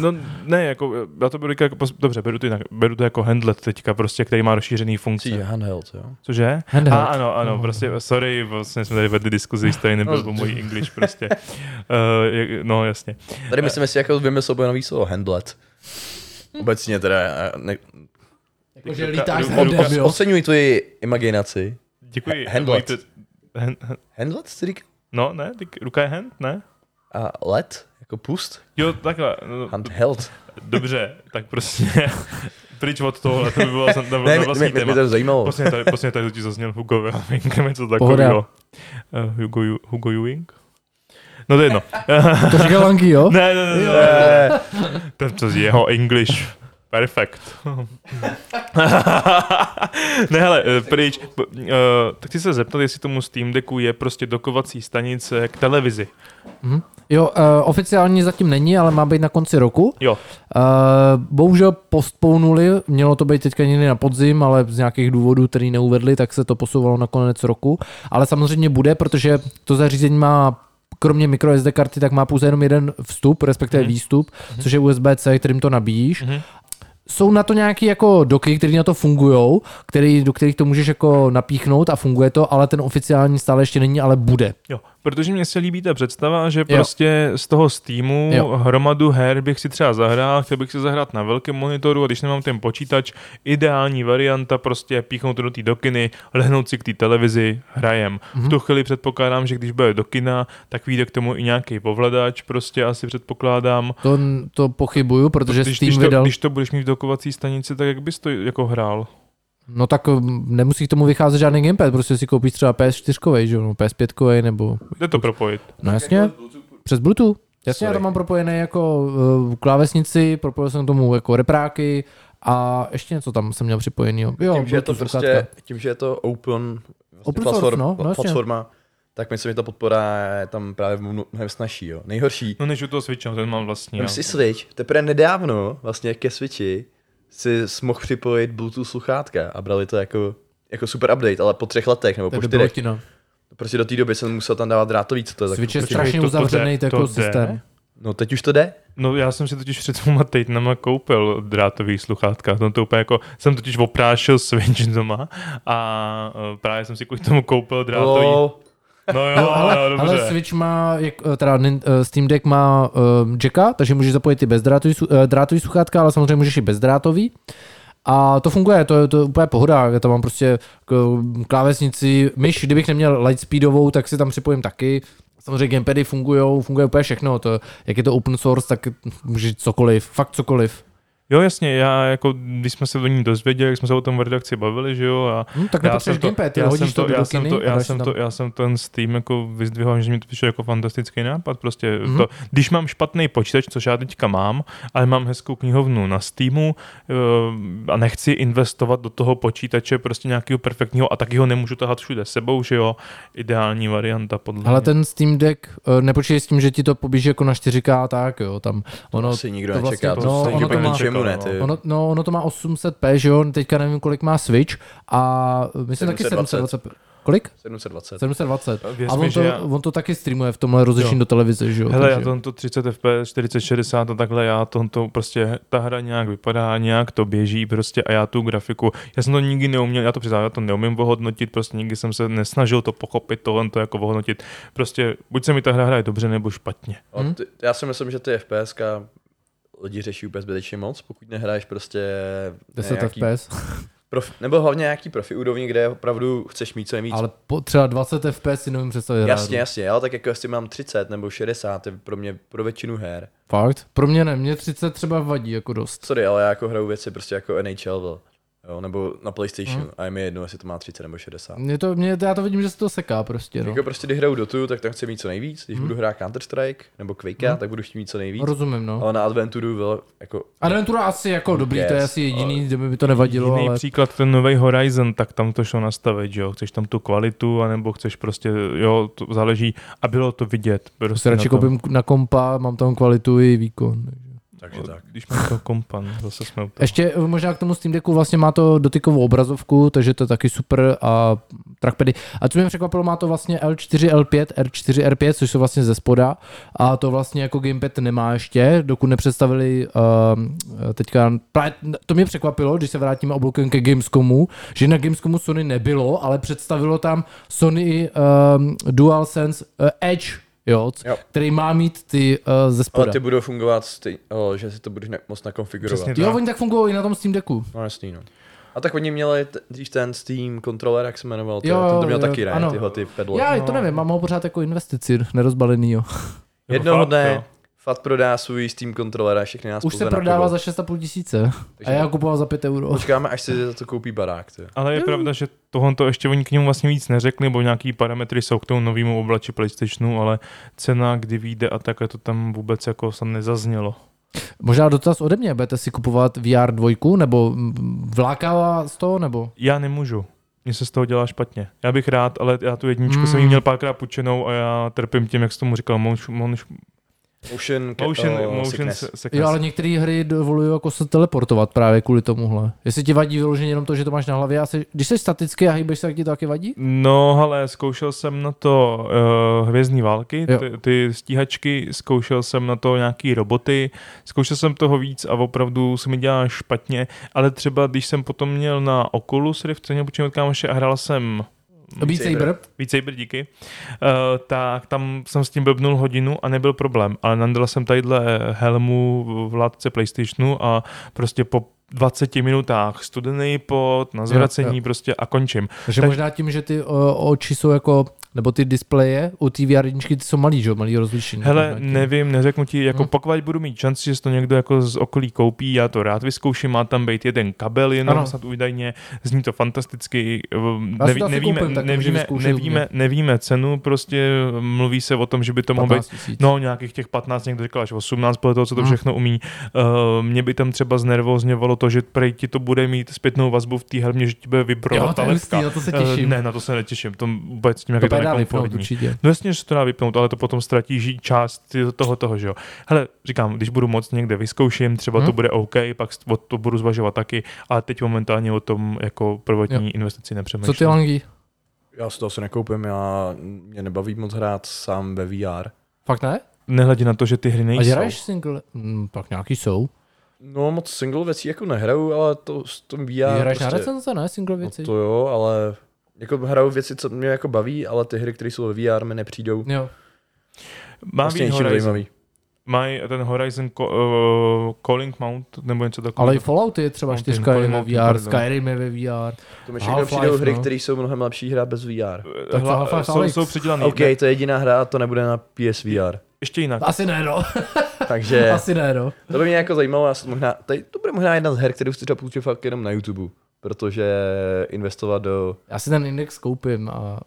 No ne, jako, já to beru jako, dobře, beru to jako handlet teďka, prostě, který má rozšířený funkce. Je handheld, jo? Cože? Handheld. Ano, no, prostě, sorry, vlastně jsme tady vedli diskuzi, to nebyl po můj English prostě. No, jasně. Tady myslím, jestli jako vymyslel by nový slovo handlet. Obecně teda... Jakože lítáš handem, jo? Oceňuji tvoji imaginaci. Děkuji. Handlet. Handlet, jsi říkal? No, ne, ruka je hand, ne? A let? Jako pust? Jo, takhle. Handheld. Dobře, tak prostě... Pryč od tohohle, to by bylo na vlastní téma. Mě to zajímalo. Posledně tady totiž zazněl Hugo Weaving, něco takového. Hugo Weaving? No to je jedno. To říkal Lanky, jo? Ne. To je jeho English. Perfect. Ne, hele, pryč. Tak chci se zeptat, jestli tomu Steam Decku je prostě dokovací stanice k televizi. Jo, oficiálně zatím není, ale má být na konci roku. Jo. Bohužel postpounuli, mělo to být teďka někdy na podzim, ale z nějakých důvodů, který neuvedli, tak se to posouvalo na konec roku. Ale samozřejmě bude, protože to zařízení má kromě microSD karty, tak má pouze jenom jeden vstup, respektive výstup, což je USB-C, kterým to nabíjíš. Jsou na to nějaké jako doky, které na to fungují, do kterých to můžeš jako napíchnout a funguje to, ale ten oficiální stále ještě není, ale bude. Jo, protože mně se líbí ta představa, že prostě z toho Steamu hromadu her bych si třeba zahrál, chtěl bych si zahrát na velkém monitoru a když nemám ten počítač, ideální varianta prostě píchnout do té dokiny, lehnout si k té televizi, hrajem. V tu chvíli předpokládám, že když bude do kina, tak vyjde k tomu i nějaký ovladač, prostě asi předpokládám. To pochybuju, protože Steam vydal... Když to budeš mít v dokovací stanici, tak jak bys to jako hrál? No tak nemusí k tomu vycházet žádný gamepad, prostě si koupíš třeba PS4, že? No, PS5 nebo... Jde to propojit. No jasně, přes Bluetooth. Jasně, já to mám propojené jako klávesnici, propojil jsem tomu jako repráky a ještě něco tam jsem měl připojený. Jo, tím, že je to prostě, tím, že je to open, vlastně open platform, source, no, platforma, tak myslím, že ta podpora je tam právě mnohem snažší, jo. Nejhorší. No než u toho Switcha, ten mám vlastně. Když si Switch, teprve nedávno vlastně ke Switchi si mohl připojit Bluetooth sluchátka a brali to jako super update, ale po 3 letech nebo po 4. Prostě do té doby jsem musel tam dávat drátový, co to je. Switch je strašně uzavřený takový systém. No teď už to jde. No já jsem si totiž před 2 týdnama koupil drátový sluchátka. To úplně jako, jsem totiž oprášil Switch doma a právě jsem si kvůli tomu koupil drátový. No jo, ale Switch má, teda Steam Deck má jacka, takže můžeš zapojit i bezdrátový sluchátka, ale samozřejmě můžeš i bezdrátový. A to funguje, to je úplně pohoda, já tam mám prostě klávesnici, myš, kdybych neměl lightspeedovou, tak si tam připojím taky. Samozřejmě gamepady funguje úplně všechno, to, jak je to open source, tak můžeš cokoliv, fakt cokoliv. Jo, jasně, já jako, když jsme se o ní dozvěděli, jak jsme se o tom v redakci bavili, že jo, a tak já jsem ten Steam jako vyzdvihoval, že mi to přišlo jako fantastický nápad, prostě to, když mám špatný počítač, což já teďka mám, ale mám hezkou knihovnu na Steamu a nechci investovat do toho počítače prostě nějakého perfektního a taky ho nemůžu tahat všude sebou, že jo, ideální varianta podle mě. Ale ten Steam Deck nepočítej s tím, že ti to poběží jako na 4K, tak jo, tam ono si nikdo to nečeká, vlastně, ono to má 800p, že jo? Teďka nevím, kolik má Switch a myslím 720. Taky 720p. Kolik? 720. 720. A on to taky streamuje v tomhle rozlišení do televize, že jo? Hele, takže... já to 30 fps, 40, 60 a takhle, já to prostě, ta hra nějak vypadá, nějak to běží prostě a já tu grafiku, já jsem to nikdy neuměl, já to přiznám, já to neumím ohodnotit, prostě nikdy jsem se nesnažil to pochopit, to jako ohodnotit, prostě buď se mi ta hra hraje dobře nebo špatně. Já si myslím, že ty FPSka lidi řeší úplně zbytečně moc, pokud nehraješ prostě 10 FPS. Nebo hlavně nějaký profi úrovni, kde opravdu chceš mít co nejvíc. Ale třeba 20 FPS si nevím představit. Jasně, ale tak jako jestli mám 30 nebo 60, je pro většinu her. Fakt? Pro mě ne, mě 30 třeba vadí jako dost. Sorry, ale já jako hraju věci prostě jako NHL, jo, nebo na PlayStation a je mi jedno, jestli to má 30 nebo 60. Já to vidím, že se to seká prostě. No. Jako prostě, když hraju Dotu, tak tam chci mít co nejvíc. Když budu hrát Counter-Strike nebo Quakea, tak budu chtít mít co nejvíc. Rozumím, no. Ale na Adventuru bylo jako... Adventura asi jako dobrý, to je asi jediný, kde by to nevadilo, ale... Příklad ten nový Horizon, tak tam to šlo nastavit, jo. Chceš tam tu kvalitu, anebo chceš prostě, jo, to záleží. A bylo to vidět. Prostě radši koupím na kompa, mám tam kvalitu i výkon. Takže tak. Když mám to kompan, zase jsme úplně. Ještě možná k tomu Steam Decku, vlastně má to dotykovou obrazovku, takže to je taky super, a trackpady. A co mě překvapilo, má to vlastně L4, L5, R4, R5, což jsou vlastně ze spoda, a to vlastně jako gamepad nemá ještě, dokud nepředstavili teďka, to mě překvapilo, když se vrátíme obloukem ke Gamescomu, že na Gamescomu Sony nebylo, ale představilo tam Sony DualSense Edge, jo. Který má mít ty ze spoda. Ale ty budou fungovat, že si to budeš moc nakonfigurovat. Přesně, jo, oni tak fungují i na tom Steam Decku. No jasný, no. A tak oni měli dřív ten Steam kontroler, jak se jmenoval, ten to měl taky rád, tyhle ty pedlo. Já to nevím, mám ho pořád jako investici nerozbalenýho. Jednoho dne FAT prodá svůj Steam kontroler a všechny nás už se prodává za 6,5 tisíce a já kupoval za 5 €. Počkáme, až si za to koupí barák. Ty. Ale je pravda, že tohoto ještě oni k němu vlastně víc neřekli, bo nějaký parametry jsou k tomu novému oblači PlayStationu, ale cena, kdy vyjde a takhle, to tam vůbec jako se nezaznělo. Možná dotaz ode mě, budete si kupovat VR 2 nebo vlákává z toho, nebo? Já nemůžu. Mně se z toho dělá špatně. Já bych rád, ale já tu jedničku jsem jí měl párkrát půjčenou a já trpím tím, jak jsi tomu říkal, motion sickness. Jo, ale některé hry dovolují jako se teleportovat právě kvůli tomuhle. Jestli ti vadí vyloženě jenom to, že to máš na hlavě, když jsi staticky a hýbeš se, tak ti to taky vadí? No, ale zkoušel jsem na to Hvězdní války, ty stíhačky, zkoušel jsem na to nějaký roboty, zkoušel jsem toho víc a opravdu se mi dělá špatně, ale třeba když jsem potom měl na Oculus Rift, co měl počímat kámoše a hrál jsem Beat Saber, díky. Tak tam jsem s tím blbnul hodinu a nebyl problém, ale nandal jsem tadyhle helmu v látce PlayStationu a prostě po 20 minutách studený pot, na zvracení prostě a končím. Takže možná tím, že ty oči jsou jako, nebo ty displeje u té VR jedničky, ty jsou malý, že? Malý rozlišení. Hele, nevím, neřeknu ti, jako pokud budu mít šanci, že to někdo jako z okolí koupí, já to rád vyzkouším, má tam být jeden kabel jenom snad údajně, zní to fantasticky, nevíme cenu, prostě mluví se o tom, že by to mohlo být, nějakých těch 15, někdo říkal až 18, podle toho, co to všechno umí. Mě by tam třeba znervózněvalo to, že prej ti to bude mít zpětnou vazbu v té hermě, že ti bude vibrovat ta lepka. Ne, na to se netěším, No jasně, že se to dá vypnout, ale to potom ztratí část toho, že jo. Hele, říkám, když budu moc někde vyzkouším, třeba to bude OK, pak to budu zvažovat taky, ale teď momentálně o tom jako prvotní investici nepřemýšlím. Co ty, Langi? Já si to asi nekoupím, mě nebaví moc hrát sám ve VR. Fakt ne? Nehledě na to, že ty hry nejsou. A hraješ single? Tak nějaký jsou. No moc single věcí jako nehraju, ale to s tom VR. Hraješ na recenze, ne? Single věci. No to jo, ale... Jako hraju věci, co mě jako baví, ale ty hry, které jsou ve VR, mi nepřijdou. Jo. Mají ten Horizon Calling Mount, nebo něco takového. Ale i Fallout je třeba 4 ve VR, Skyrim je ve VR. To mi všechno přijdou hry, které jsou mnohem lepší hra bez VR. Jsou předělané. OK, to je jediná hra a to nebude na PSVR. Ještě jinak. Asi ne, no. Takže asi ne, no. To by mě jako zajímalo. To bude možná jedna z her, kterou si třeba půjču fakt jenom na YouTube. Protože investovat do... Já si ten index koupím a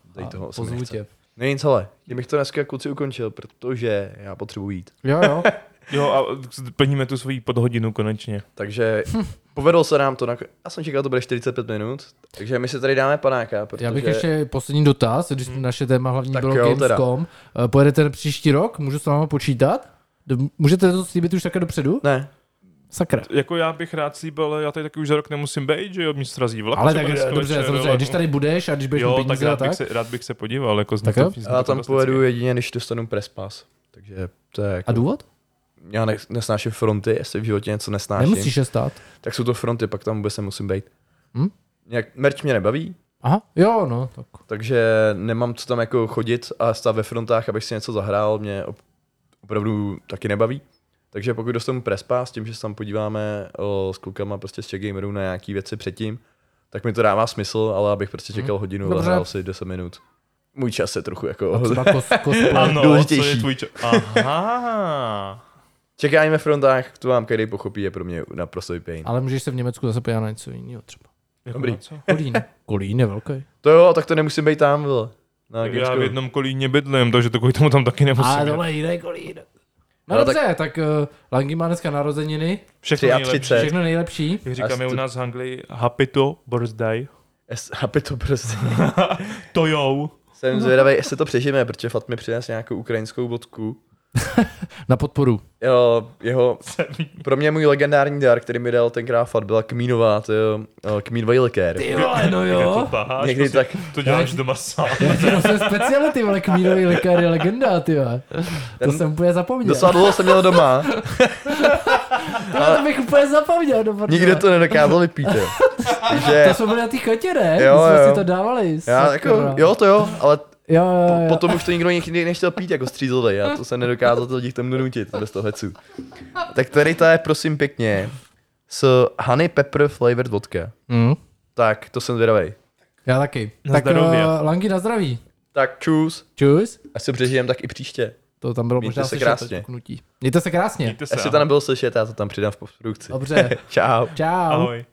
pozvu tě. Není celé. Kdybych to dneska kluci ukončil, protože já potřebuji jít. Jo, a plníme tu svoji podhodinu konečně. Takže povedlo se nám to. Já jsem čekal, to bude 45 minut, takže my si tady dáme panáka. Protože... Já bych ještě poslední dotaz, když naše téma hlavní bylo Gamescom. Pojedete příští rok? Můžu s vámi počítat? Můžete to slíbit už také dopředu? Ne. Sakra. Jako já bych rád slíbil, ale já tady taky už za rok nemusím být, že jo, mě srazí vlak. Ale tak dobře, když tady budeš a když budeš mít peníze, tak... rád bych se podíval, jako z toho. Já tam pojedu jedině, když dostanu press pass. Takže to je jako... A důvod? Já nesnáším fronty, jestli v životě něco nesnáším. Nemusíš je stát. Tak jsou to fronty, pak tam vůbec nemusím být. Merč mě nebaví. Aha, jo, no. Takže nemám co tam jako chodit a stát ve frontách, abych si něco zahrál, mě opravdu taky nebaví. Takže pokud dostanu press pass, tím, že se tam podíváme s klukama prostě z Czech Gamerů na nějaký věci předtím, tak mi to dává smysl, ale abych prostě čekal hodinu a hrál si 10 minut. Můj čas je trochu jako důležitější. Aha. Čekajme v frontách, to vám každý pochopí, je pro mě naprosto pain. Ale můžeš se v Německu zase podívat na něco jiného třeba. Dobrý. Kolín je velký. To jo, tak to nemusím být tam, vole. Já v jednom Kolíně bydlím, takže to kvůli tomu tam taky nemusím. A tohle jiný Kolín. No dobře, tak Langi má dneska narozeniny. Všechno nejlepší. Jak říkáme u nás v Anglii, happy to birthday. To jo. Jsem zvědavý, jestli to přežijeme, protože Fat mi přines nějakou ukrajinskou vodku. Na podporu. Jeho, pro mě můj legendární dar, který mi dal tenkrát fakt, byla kmínová, to je kmínový likér. Ty vole, no jo. Někdy tak. To děláš doma sám. To jsem speciality, vole, kmínový likér je legenda, ty vole. To jsem úplně zapomněl. Docela dlouho jsem měl doma. To bych úplně zapomněl doma. Nikdo to nedokázal vypít. Takže... To jsme byli na té chotě, ne? Jo, my jsme si to dávali. Já, jako, jo, to jo, ale... Jo. Potom už to nikdo nechtěl pít jako střízlej, já to se nedokázal to těch tam donutit bez toho hecu. Tak tady ta je prosím pěkně s honey pepper flavored vodka. Mm. Tak to jsem zvědavej. Já taky. Na tak Langy, na zdraví. Tak čus. Čus. Až se přežijem tak i příště. To tam bylo možná slyšet. Mějte se krásně. Až se tam nebylo slyšet, já to tam přidám v postprodukci. Dobře. Čau. Čau. Ahoj.